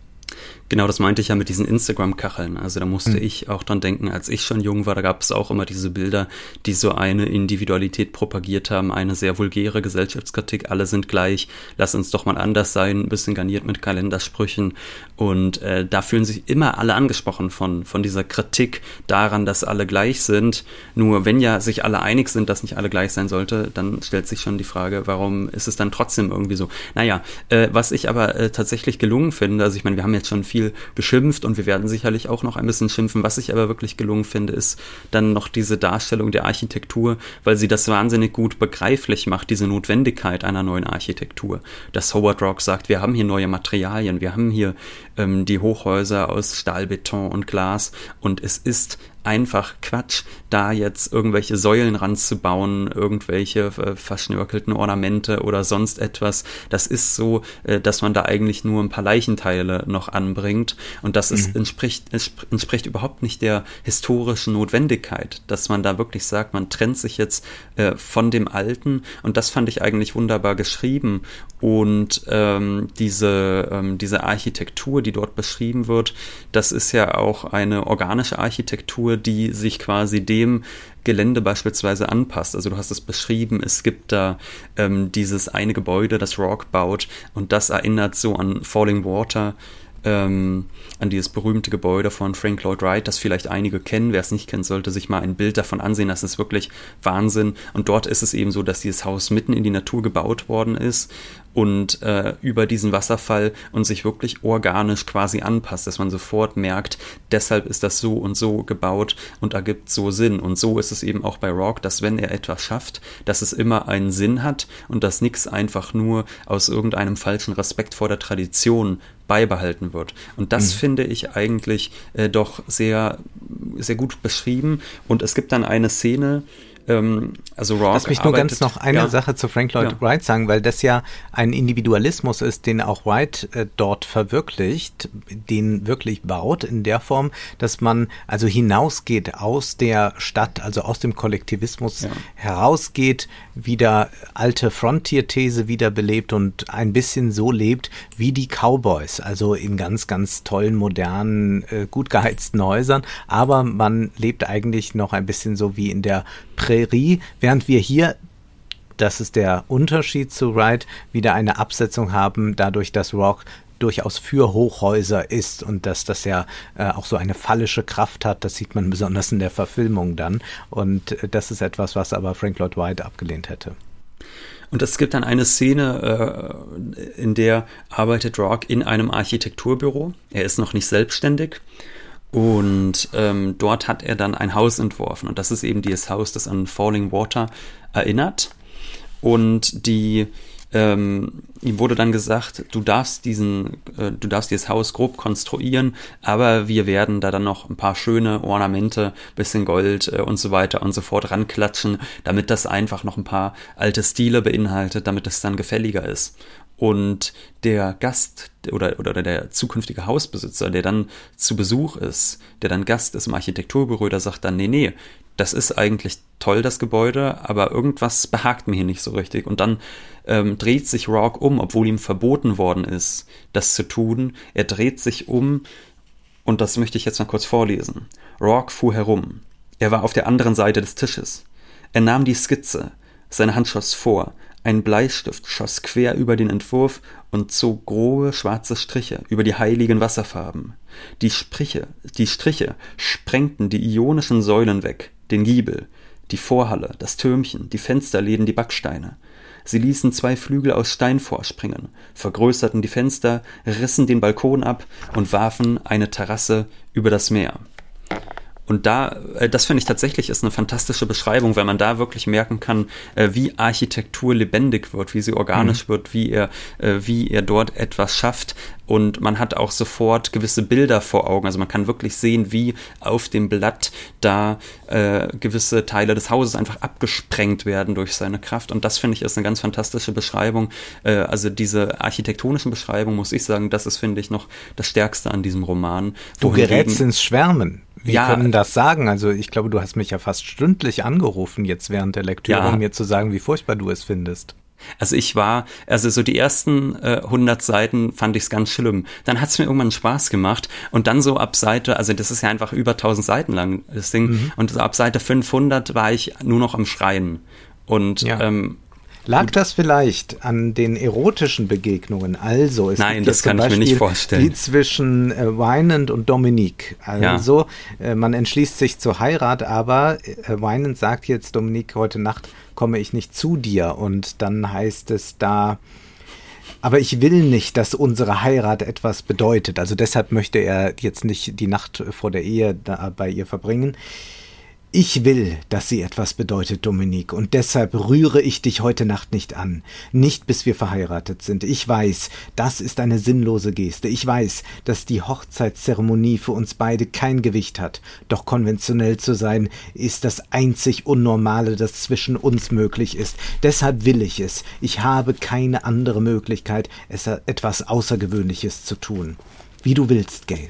Genau, das meinte ich ja mit diesen Instagram-Kacheln. Also da musste ich auch dran denken, als ich schon jung war, da gab es auch immer diese Bilder, die so eine Individualität propagiert haben, eine sehr vulgäre Gesellschaftskritik, alle sind gleich, lass uns doch mal anders sein, ein bisschen garniert mit Kalendersprüchen. Und da fühlen sich immer alle angesprochen von dieser Kritik daran, dass alle gleich sind. Nur wenn ja sich alle einig sind, dass nicht alle gleich sein sollte, dann stellt sich schon die Frage, warum ist es dann trotzdem irgendwie so? Naja, was ich aber tatsächlich gelungen finde, also ich meine, wir haben jetzt schon viel geschimpft und wir werden sicherlich auch noch ein bisschen schimpfen. Was ich aber wirklich gelungen finde, ist dann noch diese Darstellung der Architektur, weil sie das wahnsinnig gut begreiflich macht, diese Notwendigkeit einer neuen Architektur. Dass Howard Roark sagt, wir haben hier neue Materialien, wir haben hier die Hochhäuser aus Stahl, Beton und Glas und es ist einfach Quatsch, da jetzt irgendwelche Säulen ranzubauen, irgendwelche verschnörkelten Ornamente oder sonst etwas. Das ist so, dass man da eigentlich nur ein paar Leichenteile noch anbringt. Und das entspricht überhaupt nicht der historischen Notwendigkeit, dass man da wirklich sagt, man trennt sich jetzt von dem Alten. Und das fand ich eigentlich wunderbar geschrieben. Und diese Architektur, die dort beschrieben wird, das ist ja auch eine organische Architektur, die sich quasi dem Gelände beispielsweise anpasst. Also du hast es beschrieben, es gibt da dieses eine Gebäude, das Roark baut und das erinnert so an Fallingwater, an dieses berühmte Gebäude von Frank Lloyd Wright, das vielleicht einige kennen. Wer es nicht kennt, sollte sich mal ein Bild davon ansehen. Das ist wirklich Wahnsinn. Und dort ist es eben so, dass dieses Haus mitten in die Natur gebaut worden ist und über diesen Wasserfall und sich wirklich organisch quasi anpasst, dass man sofort merkt, deshalb ist das so und so gebaut und ergibt so Sinn. Und so ist es eben auch bei Roark, dass wenn er etwas schafft, dass es immer einen Sinn hat und dass nichts einfach nur aus irgendeinem falschen Respekt vor der Tradition beibehalten wird. Und das finde ich eigentlich doch sehr, sehr gut beschrieben. Und es gibt dann eine Szene, also Roark arbeitet... Lass mich nur ganz noch eine Sache zu Frank Lloyd Wright sagen, weil das ja ein Individualismus ist, den auch Wright dort verwirklicht, den wirklich baut in der Form, dass man also hinausgeht aus der Stadt, also aus dem Kollektivismus herausgeht, wieder alte Frontier-These wiederbelebt und ein bisschen so lebt wie die Cowboys, also in ganz, ganz tollen, modernen, gut geheizten Häusern, aber man lebt eigentlich noch ein bisschen so wie in der Prärie, während wir hier, das ist der Unterschied zu Wright, wieder eine Absetzung haben, dadurch, dass Roark durchaus für Hochhäuser ist und dass das ja auch so eine phallische Kraft hat, das sieht man besonders in der Verfilmung dann und das ist etwas, was aber Frank Lloyd Wright abgelehnt hätte. Und es gibt dann eine Szene, in der arbeitet Roark in einem Architekturbüro, er ist noch nicht selbstständig. Und dort hat er dann ein Haus entworfen. Und das ist eben dieses Haus, das an Fallingwater erinnert. Und ihm wurde dann gesagt, du darfst dieses Haus grob konstruieren, aber wir werden da dann noch ein paar schöne Ornamente, bisschen Gold und so weiter und so fort ranklatschen, damit das einfach noch ein paar alte Stile beinhaltet, damit das dann gefälliger ist. Und der Gast oder der zukünftige Hausbesitzer, der dann zu Besuch ist, der dann Gast ist im Architekturbüro, der sagt dann, nee, das ist eigentlich toll, das Gebäude, aber irgendwas behagt mir hier nicht so richtig. Und dann dreht sich Roark um, obwohl ihm verboten worden ist, das zu tun. Er dreht sich um und das möchte ich jetzt mal kurz vorlesen. Roark fuhr herum. Er war auf der anderen Seite des Tisches. Er nahm die Skizze. Seine Hand schoss vor. Ein Bleistift schoss quer über den Entwurf und zog grobe schwarze Striche über die heiligen Wasserfarben. Die Striche sprengten die ionischen Säulen weg, den Giebel, die Vorhalle, das Türmchen, die Fensterläden, die Backsteine. Sie ließen zwei Flügel aus Stein vorspringen, vergrößerten die Fenster, rissen den Balkon ab und warfen eine Terrasse über das Meer. Und das finde ich tatsächlich ist eine fantastische Beschreibung, weil man da wirklich merken kann, wie Architektur lebendig wird, wie sie organisch wird, wie er dort etwas schafft. Und man hat auch sofort gewisse Bilder vor Augen. Also man kann wirklich sehen, wie auf dem Blatt da gewisse Teile des Hauses einfach abgesprengt werden durch seine Kraft. Und das, finde ich, ist eine ganz fantastische Beschreibung. Also diese architektonischen Beschreibungen, muss ich sagen, das ist, finde ich, noch das Stärkste an diesem Roman. Du gerätst ins Schwärmen. Wir können das sagen. Also ich glaube, du hast mich ja fast stündlich angerufen jetzt während der Lektüre, um mir zu sagen, wie furchtbar du es findest. Also so die ersten 100 Seiten fand ich es ganz schlimm. Dann hat es mir irgendwann Spaß gemacht und dann so ab Seite, also das ist ja einfach über 1000 Seiten lang, das Ding. Mhm. Und so ab Seite 500 war ich nur noch am Schreien. Und ja. Lag das vielleicht an den erotischen Begegnungen? Also es Nein, das kann ich mir nicht vorstellen. Die zwischen Wynand und Dominique. Also ja. Man entschließt sich zur Heirat, aber Wynand sagt jetzt Dominique, heute Nacht komme ich nicht zu dir. Und dann heißt es da, aber ich will nicht, dass unsere Heirat etwas bedeutet. Also deshalb möchte er jetzt nicht die Nacht vor der Ehe da bei ihr verbringen. Ich will, dass sie etwas bedeutet, Dominique, und deshalb rühre ich dich heute Nacht nicht an. Nicht, bis wir verheiratet sind. Ich weiß, das ist eine sinnlose Geste. Ich weiß, dass die Hochzeitszeremonie für uns beide kein Gewicht hat. Doch konventionell zu sein, ist das einzig Unnormale, das zwischen uns möglich ist. Deshalb will ich es. Ich habe keine andere Möglichkeit, etwas Außergewöhnliches zu tun. Wie du willst, Gail.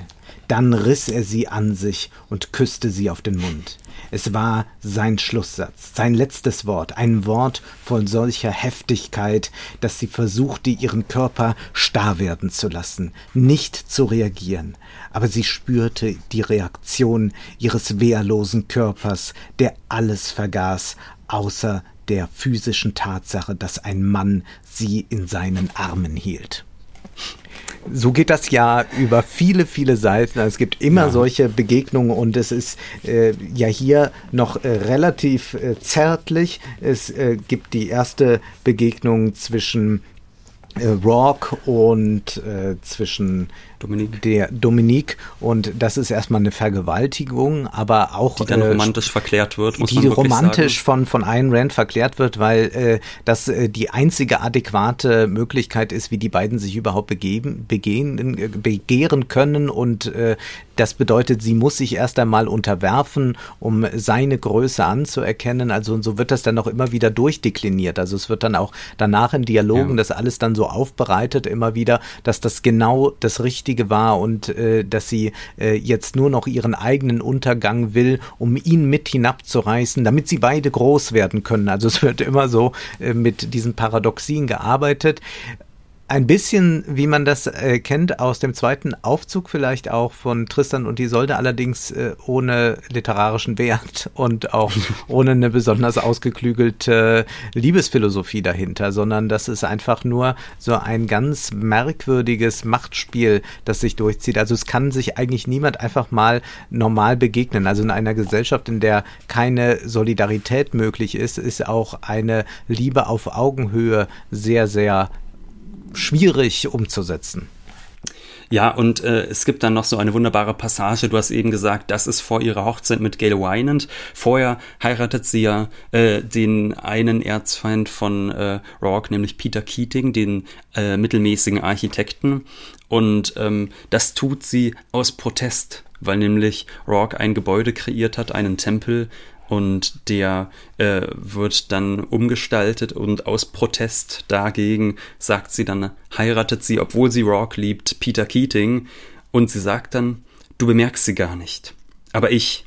Dann riss er sie an sich und küsste sie auf den Mund. Es war sein Schlusssatz, sein letztes Wort, ein Wort von solcher Heftigkeit, dass sie versuchte, ihren Körper starr werden zu lassen, nicht zu reagieren. Aber sie spürte die Reaktion ihres wehrlosen Körpers, der alles vergaß, außer der physischen Tatsache, dass ein Mann sie in seinen Armen hielt. So geht das ja über viele, viele Seiten. Es gibt immer solche Begegnungen und es ist ja hier noch relativ zärtlich. Es gibt die erste Begegnung zwischen Roark und zwischen Dominique und das ist erstmal eine Vergewaltigung, aber auch die dann romantisch verklärt wird, muss man wirklich sagen. Die romantisch von Ayn Rand verklärt wird, weil das die einzige adäquate Möglichkeit ist, wie die beiden sich überhaupt begehren können und das bedeutet, sie muss sich erst einmal unterwerfen, um seine Größe anzuerkennen, also und so wird das dann auch immer wieder durchdekliniert, also es wird dann auch danach in Dialogen das alles dann so aufbereitet immer wieder, dass das genau das Richtige war und dass sie jetzt nur noch ihren eigenen Untergang will, um ihn mit hinabzureißen, damit sie beide groß werden können. Also es wird immer so mit diesen Paradoxien gearbeitet. Ein bisschen, wie man das kennt, aus dem zweiten Aufzug vielleicht auch von Tristan und Isolde, allerdings ohne literarischen Wert und auch ohne eine besonders ausgeklügelte Liebesphilosophie dahinter, sondern das ist einfach nur so ein ganz merkwürdiges Machtspiel, das sich durchzieht. Also es kann sich eigentlich niemand einfach mal normal begegnen. Also in einer Gesellschaft, in der keine Solidarität möglich ist, ist auch eine Liebe auf Augenhöhe sehr, sehr schwierig umzusetzen. Ja, und es gibt dann noch so eine wunderbare Passage, du hast eben gesagt, das ist vor ihrer Hochzeit mit Gail Wynand. Vorher heiratet sie ja den einen Erzfeind von Roark, nämlich Peter Keating, den mittelmäßigen Architekten. Und das tut sie aus Protest, weil nämlich Roark ein Gebäude kreiert hat, einen Tempel, und der wird dann umgestaltet und aus Protest dagegen sagt sie dann, heiratet sie, obwohl sie Roark liebt, Peter Keating. Und sie sagt dann, du bemerkst sie gar nicht. Aber ich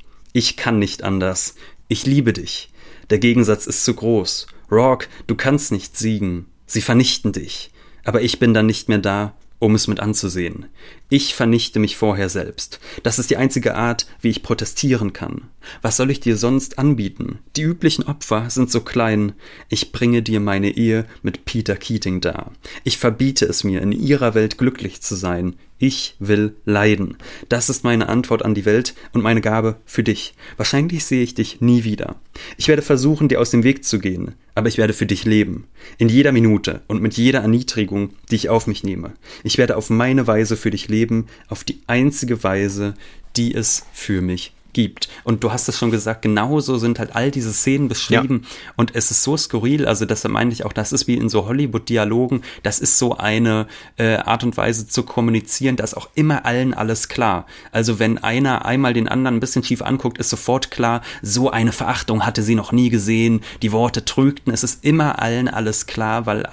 kann nicht anders. Ich liebe dich. Der Gegensatz ist zu groß. Roark, du kannst nicht siegen. Sie vernichten dich. Aber ich bin dann nicht mehr da, um es mit anzusehen. Ich vernichte mich vorher selbst. Das ist die einzige Art, wie ich protestieren kann. Was soll ich dir sonst anbieten? Die üblichen Opfer sind so klein. Ich bringe dir meine Ehe mit Peter Keating dar. Ich verbiete es mir, in ihrer Welt glücklich zu sein. Ich will leiden. Das ist meine Antwort an die Welt und meine Gabe für dich. Wahrscheinlich sehe ich dich nie wieder. Ich werde versuchen, dir aus dem Weg zu gehen, aber ich werde für dich leben. In jeder Minute und mit jeder Erniedrigung, die ich auf mich nehme. Ich werde auf meine Weise für dich leben, auf die einzige Weise, die es für mich gibt. Und du hast es schon gesagt, genauso sind halt all diese Szenen beschrieben und es ist so skurril, also das meine ich auch, das ist wie in so Hollywood-Dialogen, das ist so eine Art und Weise zu kommunizieren, dass auch immer allen alles klar. Also wenn einer einmal den anderen ein bisschen schief anguckt, ist sofort klar, so eine Verachtung hatte sie noch nie gesehen, die Worte trügten, es ist immer allen alles klar, weil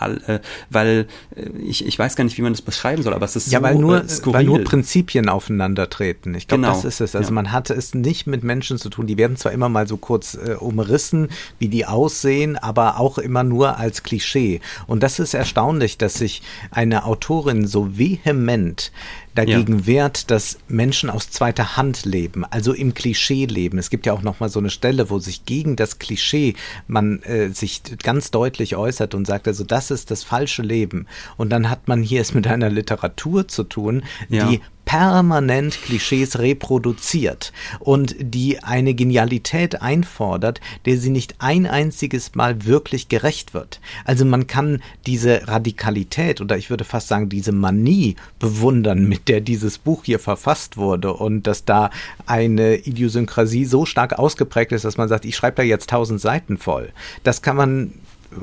ich weiß gar nicht, wie man das beschreiben soll, aber es ist so skurril. Ja, weil nur Prinzipien aufeinander treten. Ich glaube, das ist es. Also man hatte es nicht nicht mit Menschen zu tun. Die werden zwar immer mal so kurz umrissen, wie die aussehen, aber auch immer nur als Klischee. Und das ist erstaunlich, dass sich eine Autorin so vehement dagegen wehrt, dass Menschen aus zweiter Hand leben, also im Klischee leben. Es gibt ja auch nochmal so eine Stelle, wo sich gegen das Klischee man sich ganz deutlich äußert und sagt, also das ist das falsche Leben. Und dann hat man hier es mit einer Literatur zu tun, die permanent Klischees reproduziert und die eine Genialität einfordert, der sie nicht ein einziges Mal wirklich gerecht wird. Also man kann diese Radikalität oder ich würde fast sagen diese Manie bewundern, mit der dieses Buch hier verfasst wurde und dass da eine Idiosynkrasie so stark ausgeprägt ist, dass man sagt, ich schreibe da jetzt 1000 Seiten voll. Das kann man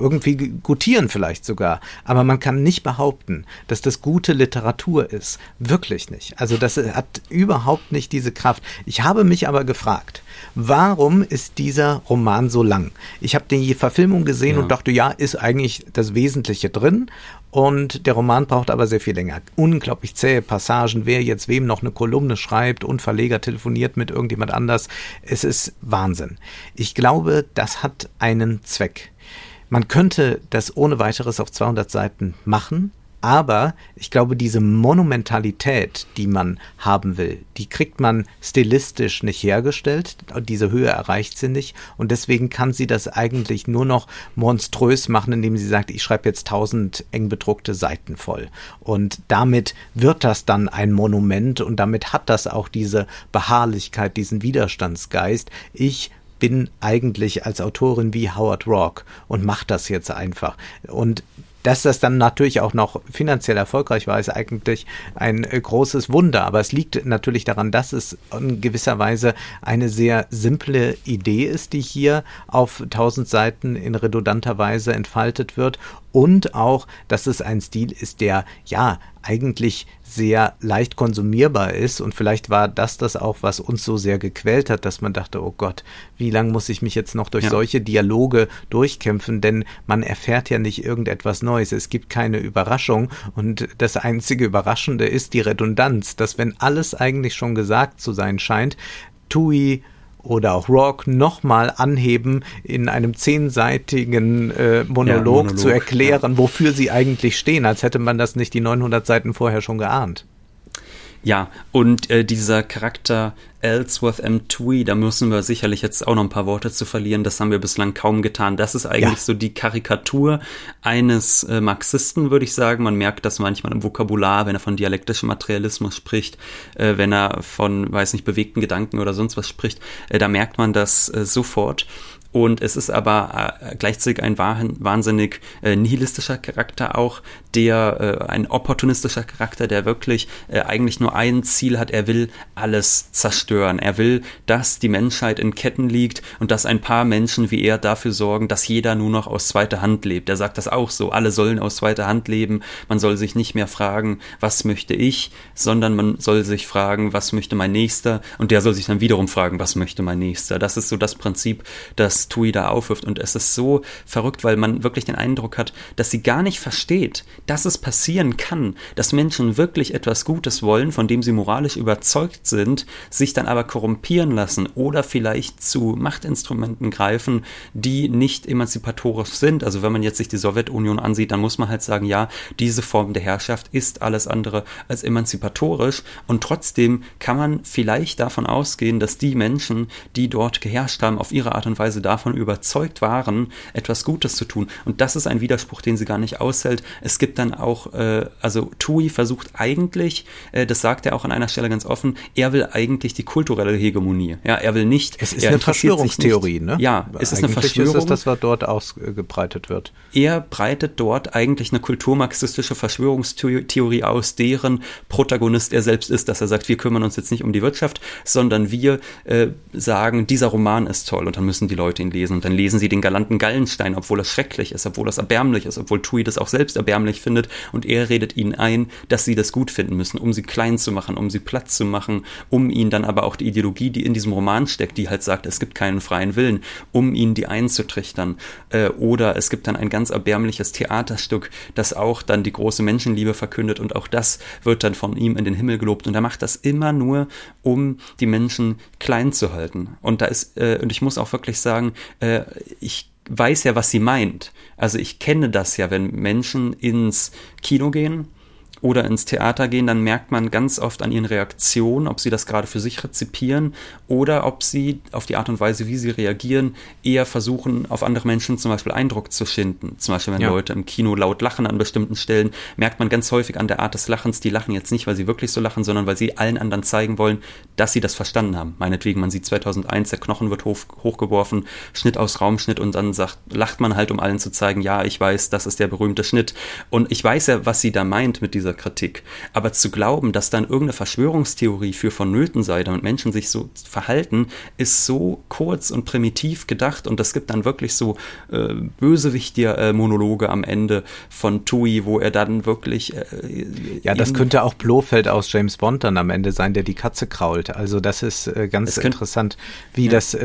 irgendwie gutieren vielleicht sogar, aber man kann nicht behaupten, dass das gute Literatur ist. Wirklich nicht. Also das hat überhaupt nicht diese Kraft. Ich habe mich aber gefragt, warum ist dieser Roman so lang? Ich habe die Verfilmung gesehen und dachte, ja, ist eigentlich das Wesentliche drin. Und der Roman braucht aber sehr viel länger. Unglaublich zähe Passagen, wer jetzt wem noch eine Kolumne schreibt und Verleger telefoniert mit irgendjemand anders. Es ist Wahnsinn. Ich glaube, das hat einen Zweck. Man könnte das ohne weiteres auf 200 Seiten machen, aber ich glaube, diese Monumentalität, die man haben will, die kriegt man stilistisch nicht hergestellt. Diese Höhe erreicht sie nicht und deswegen kann sie das eigentlich nur noch monströs machen, indem sie sagt, ich schreibe jetzt 1000 eng bedruckte Seiten voll. Und damit wird das dann ein Monument und damit hat das auch diese Beharrlichkeit, diesen Widerstandsgeist. Ich bin eigentlich als Autorin wie Howard Roark und mache das jetzt einfach. Und dass das dann natürlich auch noch finanziell erfolgreich war, ist eigentlich ein großes Wunder. Aber es liegt natürlich daran, dass es in gewisser Weise eine sehr simple Idee ist, die hier auf 1000 Seiten in redundanter Weise entfaltet wird. Und auch, dass es ein Stil ist, der ja eigentlich sehr leicht konsumierbar ist. Und vielleicht war das auch, was uns so sehr gequält hat, dass man dachte, oh Gott, wie lange muss ich mich jetzt noch durch solche Dialoge durchkämpfen? Denn man erfährt ja nicht irgendetwas Neues. Es gibt keine Überraschung. Und das einzige Überraschende ist die Redundanz, dass wenn alles eigentlich schon gesagt zu sein scheint, Toohey oder auch Roark nochmal anheben, in einem 10-seitigen Monolog zu erklären, wofür sie eigentlich stehen, als hätte man das nicht die 900 Seiten vorher schon geahnt. Ja, und dieser Charakter Ellsworth M. Toohey, da müssen wir sicherlich jetzt auch noch ein paar Worte zu verlieren, das haben wir bislang kaum getan. Das ist eigentlich so die Karikatur eines Marxisten, würde ich sagen. Man merkt das manchmal im Vokabular, wenn er von dialektischem Materialismus spricht, wenn er von, weiß nicht, bewegten Gedanken oder sonst was spricht, da merkt man das sofort. Und es ist aber gleichzeitig ein wahnsinnig nihilistischer Charakter auch, ein opportunistischer Charakter, der wirklich eigentlich nur ein Ziel hat, er will alles zerstören. Er will, dass die Menschheit in Ketten liegt und dass ein paar Menschen wie er dafür sorgen, dass jeder nur noch aus zweiter Hand lebt. Er sagt das auch so, alle sollen aus zweiter Hand leben, man soll sich nicht mehr fragen, was möchte ich, sondern man soll sich fragen, was möchte mein Nächster, und der soll sich dann wiederum fragen, was möchte mein Nächster. Das ist so das Prinzip, das Toohey da aufwirft, und es ist so verrückt, weil man wirklich den Eindruck hat, dass sie gar nicht versteht, dass es passieren kann, dass Menschen wirklich etwas Gutes wollen, von dem sie moralisch überzeugt sind, sich dann aber korrumpieren lassen oder vielleicht zu Machtinstrumenten greifen, die nicht emanzipatorisch sind. Also wenn man jetzt sich die Sowjetunion ansieht, dann muss man halt sagen, ja, diese Form der Herrschaft ist alles andere als emanzipatorisch, und trotzdem kann man vielleicht davon ausgehen, dass die Menschen, die dort geherrscht haben, auf ihre Art und Weise davon überzeugt waren, etwas Gutes zu tun. Und das ist ein Widerspruch, den sie gar nicht aushält. Es gibt dann auch, also Toohey versucht eigentlich, das sagt er auch an einer Stelle ganz offen, er will eigentlich die kulturelle Hegemonie. Ja, er will nicht. Es ist eine Verschwörungstheorie, ne? Ja, es ist eine Verschwörung. Ist das, was dort ausgebreitet wird. Er breitet dort eigentlich eine kulturmarxistische Verschwörungstheorie aus, deren Protagonist er selbst ist, dass er sagt, wir kümmern uns jetzt nicht um die Wirtschaft, sondern wir sagen, dieser Roman ist toll, und dann müssen die Leute ihn lesen, und dann lesen sie den galanten Gallenstein, obwohl das schrecklich ist, obwohl das erbärmlich ist, obwohl Toohey das auch selbst erbärmlich findet, und er redet ihnen ein, dass sie das gut finden müssen, um sie klein zu machen, um sie Platz zu machen, um ihnen dann aber auch die Ideologie, die in diesem Roman steckt, die halt sagt, es gibt keinen freien Willen, um ihnen die einzutrichtern. Oder es gibt dann ein ganz erbärmliches Theaterstück, das auch dann die große Menschenliebe verkündet, und auch das wird dann von ihm in den Himmel gelobt, und er macht das immer nur, um die Menschen klein zu halten. Und da ist, und ich muss auch wirklich sagen, ich weiß ja, was sie meint. Also ich kenne das ja, wenn Menschen ins Kino gehen oder ins Theater gehen, dann merkt man ganz oft an ihren Reaktionen, ob sie das gerade für sich rezipieren oder ob sie auf die Art und Weise, wie sie reagieren, eher versuchen, auf andere Menschen zum Beispiel Eindruck zu schinden. Zum Beispiel, wenn Leute im Kino laut lachen an bestimmten Stellen, merkt man ganz häufig an der Art des Lachens, die lachen jetzt nicht, weil sie wirklich so lachen, sondern weil sie allen anderen zeigen wollen, dass sie das verstanden haben. Meinetwegen, man sieht 2001, der Knochen wird hochgeworfen, Schnitt aus Raumschnitt, und dann lacht man halt, um allen zu zeigen, ja, ich weiß, das ist der berühmte Schnitt. Und ich weiß ja, was sie da meint mit dieser Kritik. Aber zu glauben, dass dann irgendeine Verschwörungstheorie für vonnöten sei, damit Menschen sich so verhalten, ist so kurz und primitiv gedacht, und es gibt dann wirklich so bösewichtige Monologe am Ende von Toohey, wo er dann wirklich... das könnte auch Blofeld aus James Bond dann am Ende sein, der die Katze krault. Also das ist ganz interessant, wie das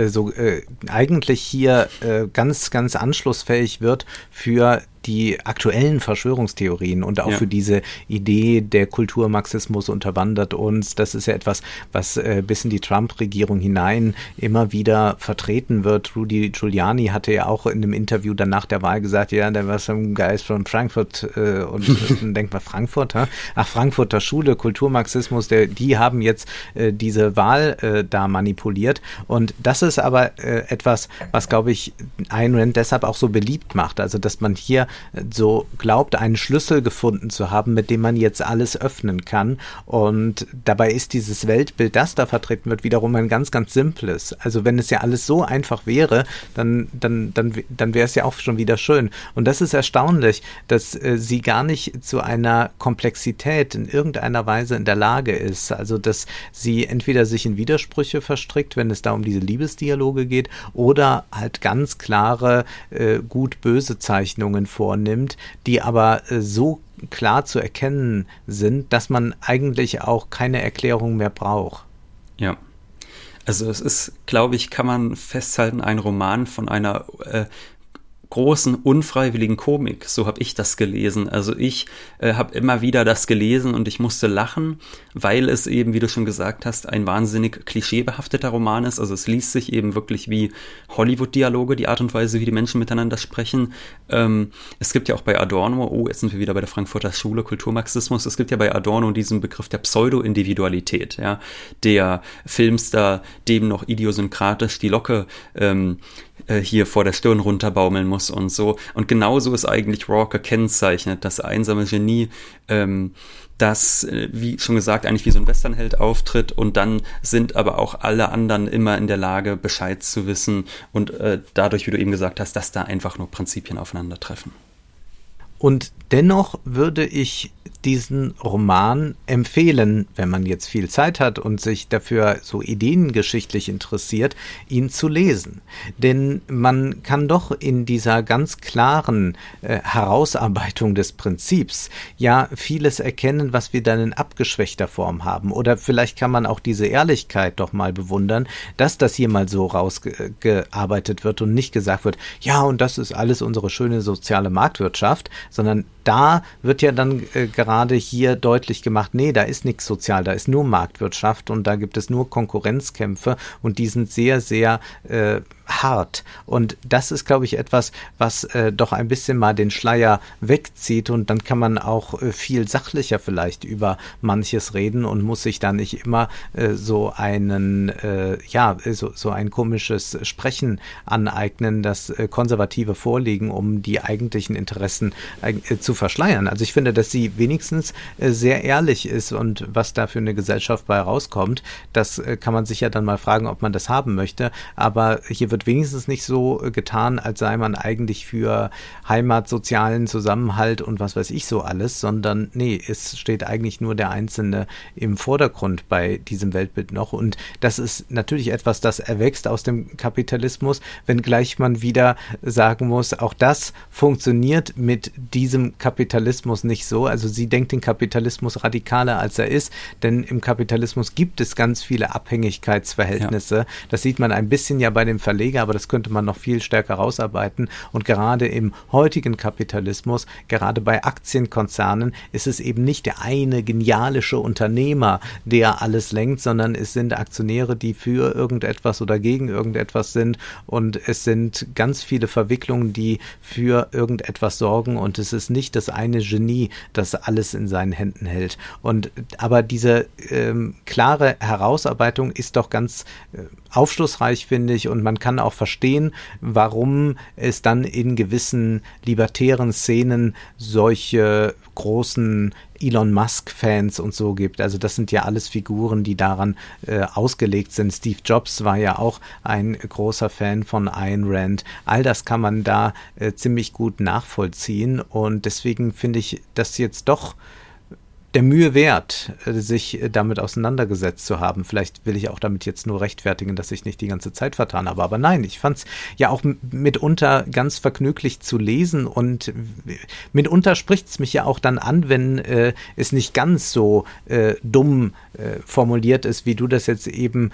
eigentlich hier ganz, ganz anschlussfähig wird für die aktuellen Verschwörungstheorien und auch für diese Idee, der Kulturmarxismus unterwandert uns. Das ist ja etwas, was bis in die Trump-Regierung hinein immer wieder vertreten wird. Rudy Giuliani hatte ja auch in einem Interview danach der Wahl gesagt, ja, der war so ein Geist von Frankfurt und denkt mal Frankfurt, Frankfurter Schule, Kulturmarxismus, die haben jetzt diese Wahl da manipuliert. Und das ist aber etwas, was, glaube ich, Ayn Rand deshalb auch so beliebt macht. Also, dass man hier so glaubt, einen Schlüssel gefunden zu haben, mit dem man jetzt alles öffnen kann. Und dabei ist dieses Weltbild, das da vertreten wird, wiederum ein ganz, ganz simples. Also wenn es ja alles so einfach wäre, dann wäre es ja auch schon wieder schön. Und das ist erstaunlich, dass sie gar nicht zu einer Komplexität in irgendeiner Weise in der Lage ist. Also dass sie entweder sich in Widersprüche verstrickt, wenn es da um diese Liebesdialoge geht, oder halt ganz klare gut-böse Zeichnungen vornimmt, die aber so klar zu erkennen sind, dass man eigentlich auch keine Erklärung mehr braucht. Ja. Also es ist, glaube ich, kann man festhalten, ein Roman von einer großen, unfreiwilligen Komik. So habe ich das gelesen. Also ich habe immer wieder das gelesen und ich musste lachen, weil es eben, wie du schon gesagt hast, ein wahnsinnig klischeebehafteter Roman ist. Also es liest sich eben wirklich wie Hollywood-Dialoge, die Art und Weise, wie die Menschen miteinander sprechen. Es gibt ja auch bei Adorno, jetzt sind wir wieder bei der Frankfurter Schule, Kulturmarxismus, es gibt ja bei Adorno diesen Begriff der Pseudo-Individualität, ja, der Filmstar, dem noch idiosynkratisch die Locke hier vor der Stirn runterbaumeln muss und so. Und genauso ist eigentlich Roark gekennzeichnet, das einsame Genie, das, wie schon gesagt, eigentlich wie so ein Westernheld auftritt, und dann sind aber auch alle anderen immer in der Lage, Bescheid zu wissen, und dadurch, wie du eben gesagt hast, dass da einfach nur Prinzipien aufeinandertreffen. Und dennoch würde ich diesen Roman empfehlen, wenn man jetzt viel Zeit hat und sich dafür so ideengeschichtlich interessiert, ihn zu lesen. Denn man kann doch in dieser ganz klaren Herausarbeitung des Prinzips ja vieles erkennen, was wir dann in abgeschwächter Form haben. Oder vielleicht kann man auch diese Ehrlichkeit doch mal bewundern, dass das hier mal so rausgearbeitet wird und nicht gesagt wird, ja, und das ist alles unsere schöne soziale Marktwirtschaft, sondern da wird ja dann gerade hier deutlich gemacht, nee, da ist nichts sozial, da ist nur Marktwirtschaft und da gibt es nur Konkurrenzkämpfe und die sind sehr, sehr hart. Und das ist, glaube ich, etwas, was doch ein bisschen mal den Schleier wegzieht, und dann kann man auch viel sachlicher vielleicht über manches reden und muss sich da nicht immer so ein komisches Sprechen aneignen, das konservative Vorliegen, um die eigentlichen Interessen zu verschleiern. Also ich finde, dass sie wenigstens sehr ehrlich ist, und was da für eine Gesellschaft bei rauskommt, das kann man sich ja dann mal fragen, ob man das haben möchte, aber hier wird wird wenigstens nicht so getan, als sei man eigentlich für Heimat, sozialen Zusammenhalt und was weiß ich so alles, sondern nee, es steht eigentlich nur der Einzelne im Vordergrund bei diesem Weltbild noch. Und das ist natürlich etwas, das erwächst aus dem Kapitalismus, wenngleich man wieder sagen muss, auch das funktioniert mit diesem Kapitalismus nicht so. Also sie denkt den Kapitalismus radikaler, als er ist, denn im Kapitalismus gibt es ganz viele Abhängigkeitsverhältnisse. Ja. Das sieht man ein bisschen ja bei dem Verleger, aber das könnte man noch viel stärker rausarbeiten. Und gerade im heutigen Kapitalismus, gerade bei Aktienkonzernen, ist es eben nicht der eine genialische Unternehmer, der alles lenkt, sondern es sind Aktionäre, die für irgendetwas oder gegen irgendetwas sind. Und es sind ganz viele Verwicklungen, die für irgendetwas sorgen. Und es ist nicht das eine Genie, das alles in seinen Händen hält. Und aber diese klare Herausarbeitung ist doch ganz aufschlussreich, finde ich. Und man kann auch verstehen, warum es dann in gewissen libertären Szenen solche großen Elon Musk-Fans und so gibt. Also das sind ja alles Figuren, die daran ausgelegt sind. Steve Jobs war ja auch ein großer Fan von Ayn Rand. All das kann man da ziemlich gut nachvollziehen. Und deswegen finde ich das jetzt doch der Mühe wert, sich damit auseinandergesetzt zu haben. Vielleicht will ich auch damit jetzt nur rechtfertigen, dass ich nicht die ganze Zeit vertan habe. Aber nein, ich fand es ja auch mitunter ganz vergnüglich zu lesen und mitunter spricht es mich ja auch dann an, wenn es nicht ganz so dumm formuliert ist, wie du das jetzt eben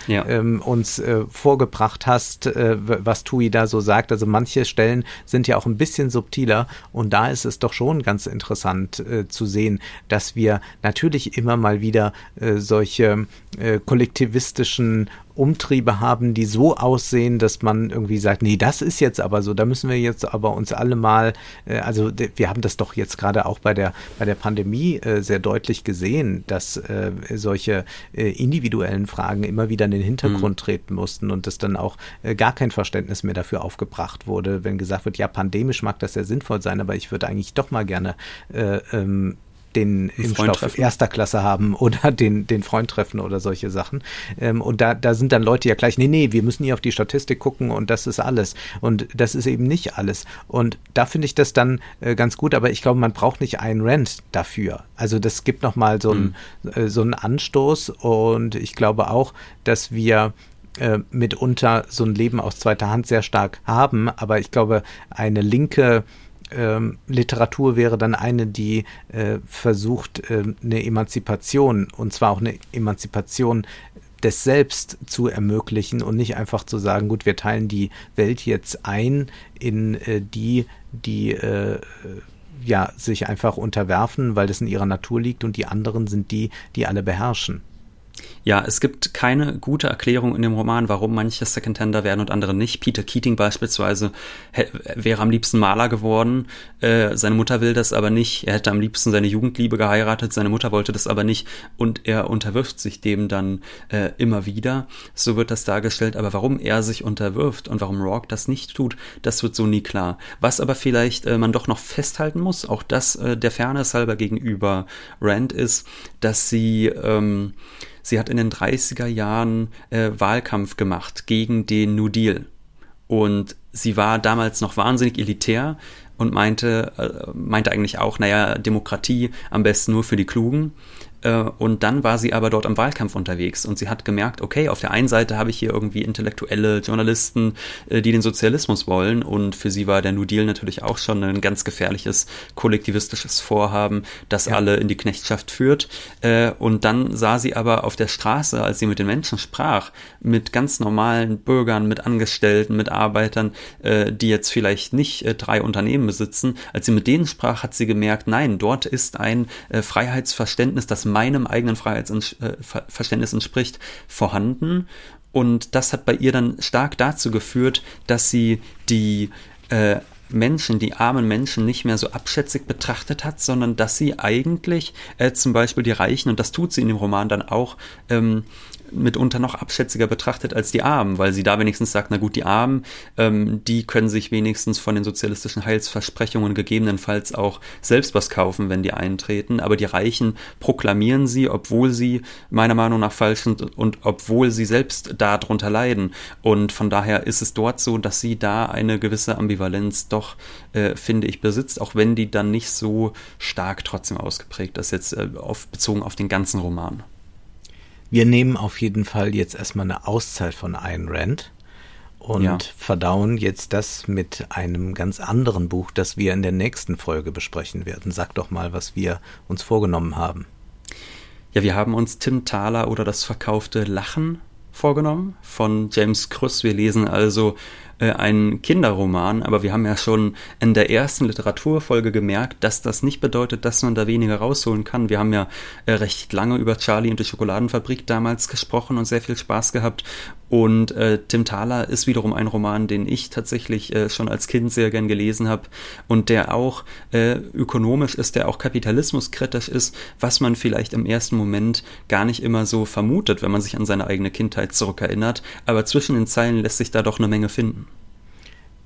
uns vorgebracht hast, was Toohey da so sagt. Also manche Stellen sind ja auch ein bisschen subtiler und da ist es doch schon ganz interessant zu sehen, dass wir natürlich immer mal wieder solche kollektivistischen Umtriebe haben, die so aussehen, dass man irgendwie sagt, nee, das ist jetzt aber so, da müssen wir jetzt aber uns alle mal, also wir haben das doch jetzt gerade auch bei der Pandemie sehr deutlich gesehen, dass solche individuellen Fragen immer wieder in den Hintergrund treten mussten und dass dann auch gar kein Verständnis mehr dafür aufgebracht wurde, wenn gesagt wird, ja, pandemisch mag das sehr sinnvoll sein, aber ich würde eigentlich doch mal gerne den Impfstoff erster Klasse haben oder den Freund treffen oder solche Sachen. Und da sind dann Leute ja gleich, nee, wir müssen hier auf die Statistik gucken und das ist alles. Und das ist eben nicht alles. Und da finde ich das dann ganz gut, aber ich glaube, man braucht nicht einen Rant dafür. Also das gibt nochmal so einen Anstoß und ich glaube auch, dass wir mitunter so ein Leben aus zweiter Hand sehr stark haben, aber ich glaube, eine linke Literatur wäre dann eine, die versucht, eine Emanzipation, und zwar auch eine Emanzipation des Selbst zu ermöglichen und nicht einfach zu sagen, gut, wir teilen die Welt jetzt ein in die sich einfach unterwerfen, weil das in ihrer Natur liegt und die anderen sind die, die alle beherrschen. Ja, es gibt keine gute Erklärung in dem Roman, warum manche Secondhänder werden und andere nicht. Peter Keating beispielsweise wäre am liebsten Maler geworden. Seine Mutter will das aber nicht. Er hätte am liebsten seine Jugendliebe geheiratet. Seine Mutter wollte das aber nicht. Und er unterwirft sich dem dann immer wieder. So wird das dargestellt. Aber warum er sich unterwirft und warum Roark das nicht tut, das wird so nie klar. Was aber vielleicht man doch noch festhalten muss, auch das der Fairness halber gegenüber Rand ist, dass sie hat in den 30er Jahren Wahlkampf gemacht gegen den New Deal. Und sie war damals noch wahnsinnig elitär und meinte eigentlich auch, naja, Demokratie am besten nur für die Klugen. Und dann war sie aber dort am Wahlkampf unterwegs und sie hat gemerkt, okay, auf der einen Seite habe ich hier irgendwie intellektuelle Journalisten, die den Sozialismus wollen und für sie war der New Deal natürlich auch schon ein ganz gefährliches kollektivistisches Vorhaben, das alle in die Knechtschaft führt und dann sah sie aber auf der Straße, als sie mit den Menschen sprach, mit ganz normalen Bürgern, mit Angestellten, mit Arbeitern, die jetzt vielleicht nicht drei Unternehmen besitzen, als sie mit denen sprach, hat sie gemerkt, nein, dort ist ein Freiheitsverständnis, das meinem eigenen Freiheitsverständnis entspricht, vorhanden. Und das hat bei ihr dann stark dazu geführt, dass sie die Menschen, die armen Menschen nicht mehr so abschätzig betrachtet hat, sondern dass sie eigentlich zum Beispiel die Reichen, und das tut sie in dem Roman dann auch, mitunter noch abschätziger betrachtet als die Armen, weil sie da wenigstens sagt, na gut, die Armen, die können sich wenigstens von den sozialistischen Heilsversprechungen gegebenenfalls auch selbst was kaufen, wenn die eintreten, aber die Reichen proklamieren sie, obwohl sie meiner Meinung nach falsch sind und obwohl sie selbst darunter leiden, und von daher ist es dort so, dass sie da eine gewisse Ambivalenz doch, finde ich, besitzt, auch wenn die dann nicht so stark trotzdem ausgeprägt ist, jetzt bezogen auf den ganzen Roman. Wir nehmen auf jeden Fall jetzt erstmal eine Auszeit von Ayn Rand und verdauen jetzt das mit einem ganz anderen Buch, das wir in der nächsten Folge besprechen werden. Sag doch mal, was wir uns vorgenommen haben. Ja, wir haben uns Tim Thaler oder das verkaufte Lachen vorgenommen von James Krüss. Wir lesen also einen Kinderroman, aber wir haben ja schon in der ersten Literaturfolge gemerkt, dass das nicht bedeutet, dass man da weniger rausholen kann. Wir haben ja recht lange über Charlie und die Schokoladenfabrik damals gesprochen und sehr viel Spaß gehabt, und Tim Thaler ist wiederum ein Roman, den ich tatsächlich schon als Kind sehr gern gelesen habe und der auch ökonomisch ist, der auch kapitalismuskritisch ist, was man vielleicht im ersten Moment gar nicht immer so vermutet, wenn man sich an seine eigene Kindheit zurückerinnert, aber zwischen den Zeilen lässt sich da doch eine Menge finden.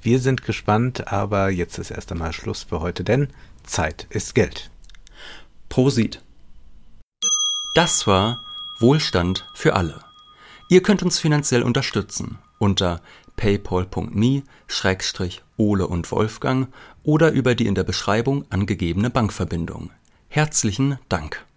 Wir sind gespannt, aber jetzt ist erst einmal Schluss für heute, denn Zeit ist Geld. Prosit. Das war Wohlstand für alle. Ihr könnt uns finanziell unterstützen unter paypal.me/Ole und Wolfgang oder über die in der Beschreibung angegebene Bankverbindung. Herzlichen Dank.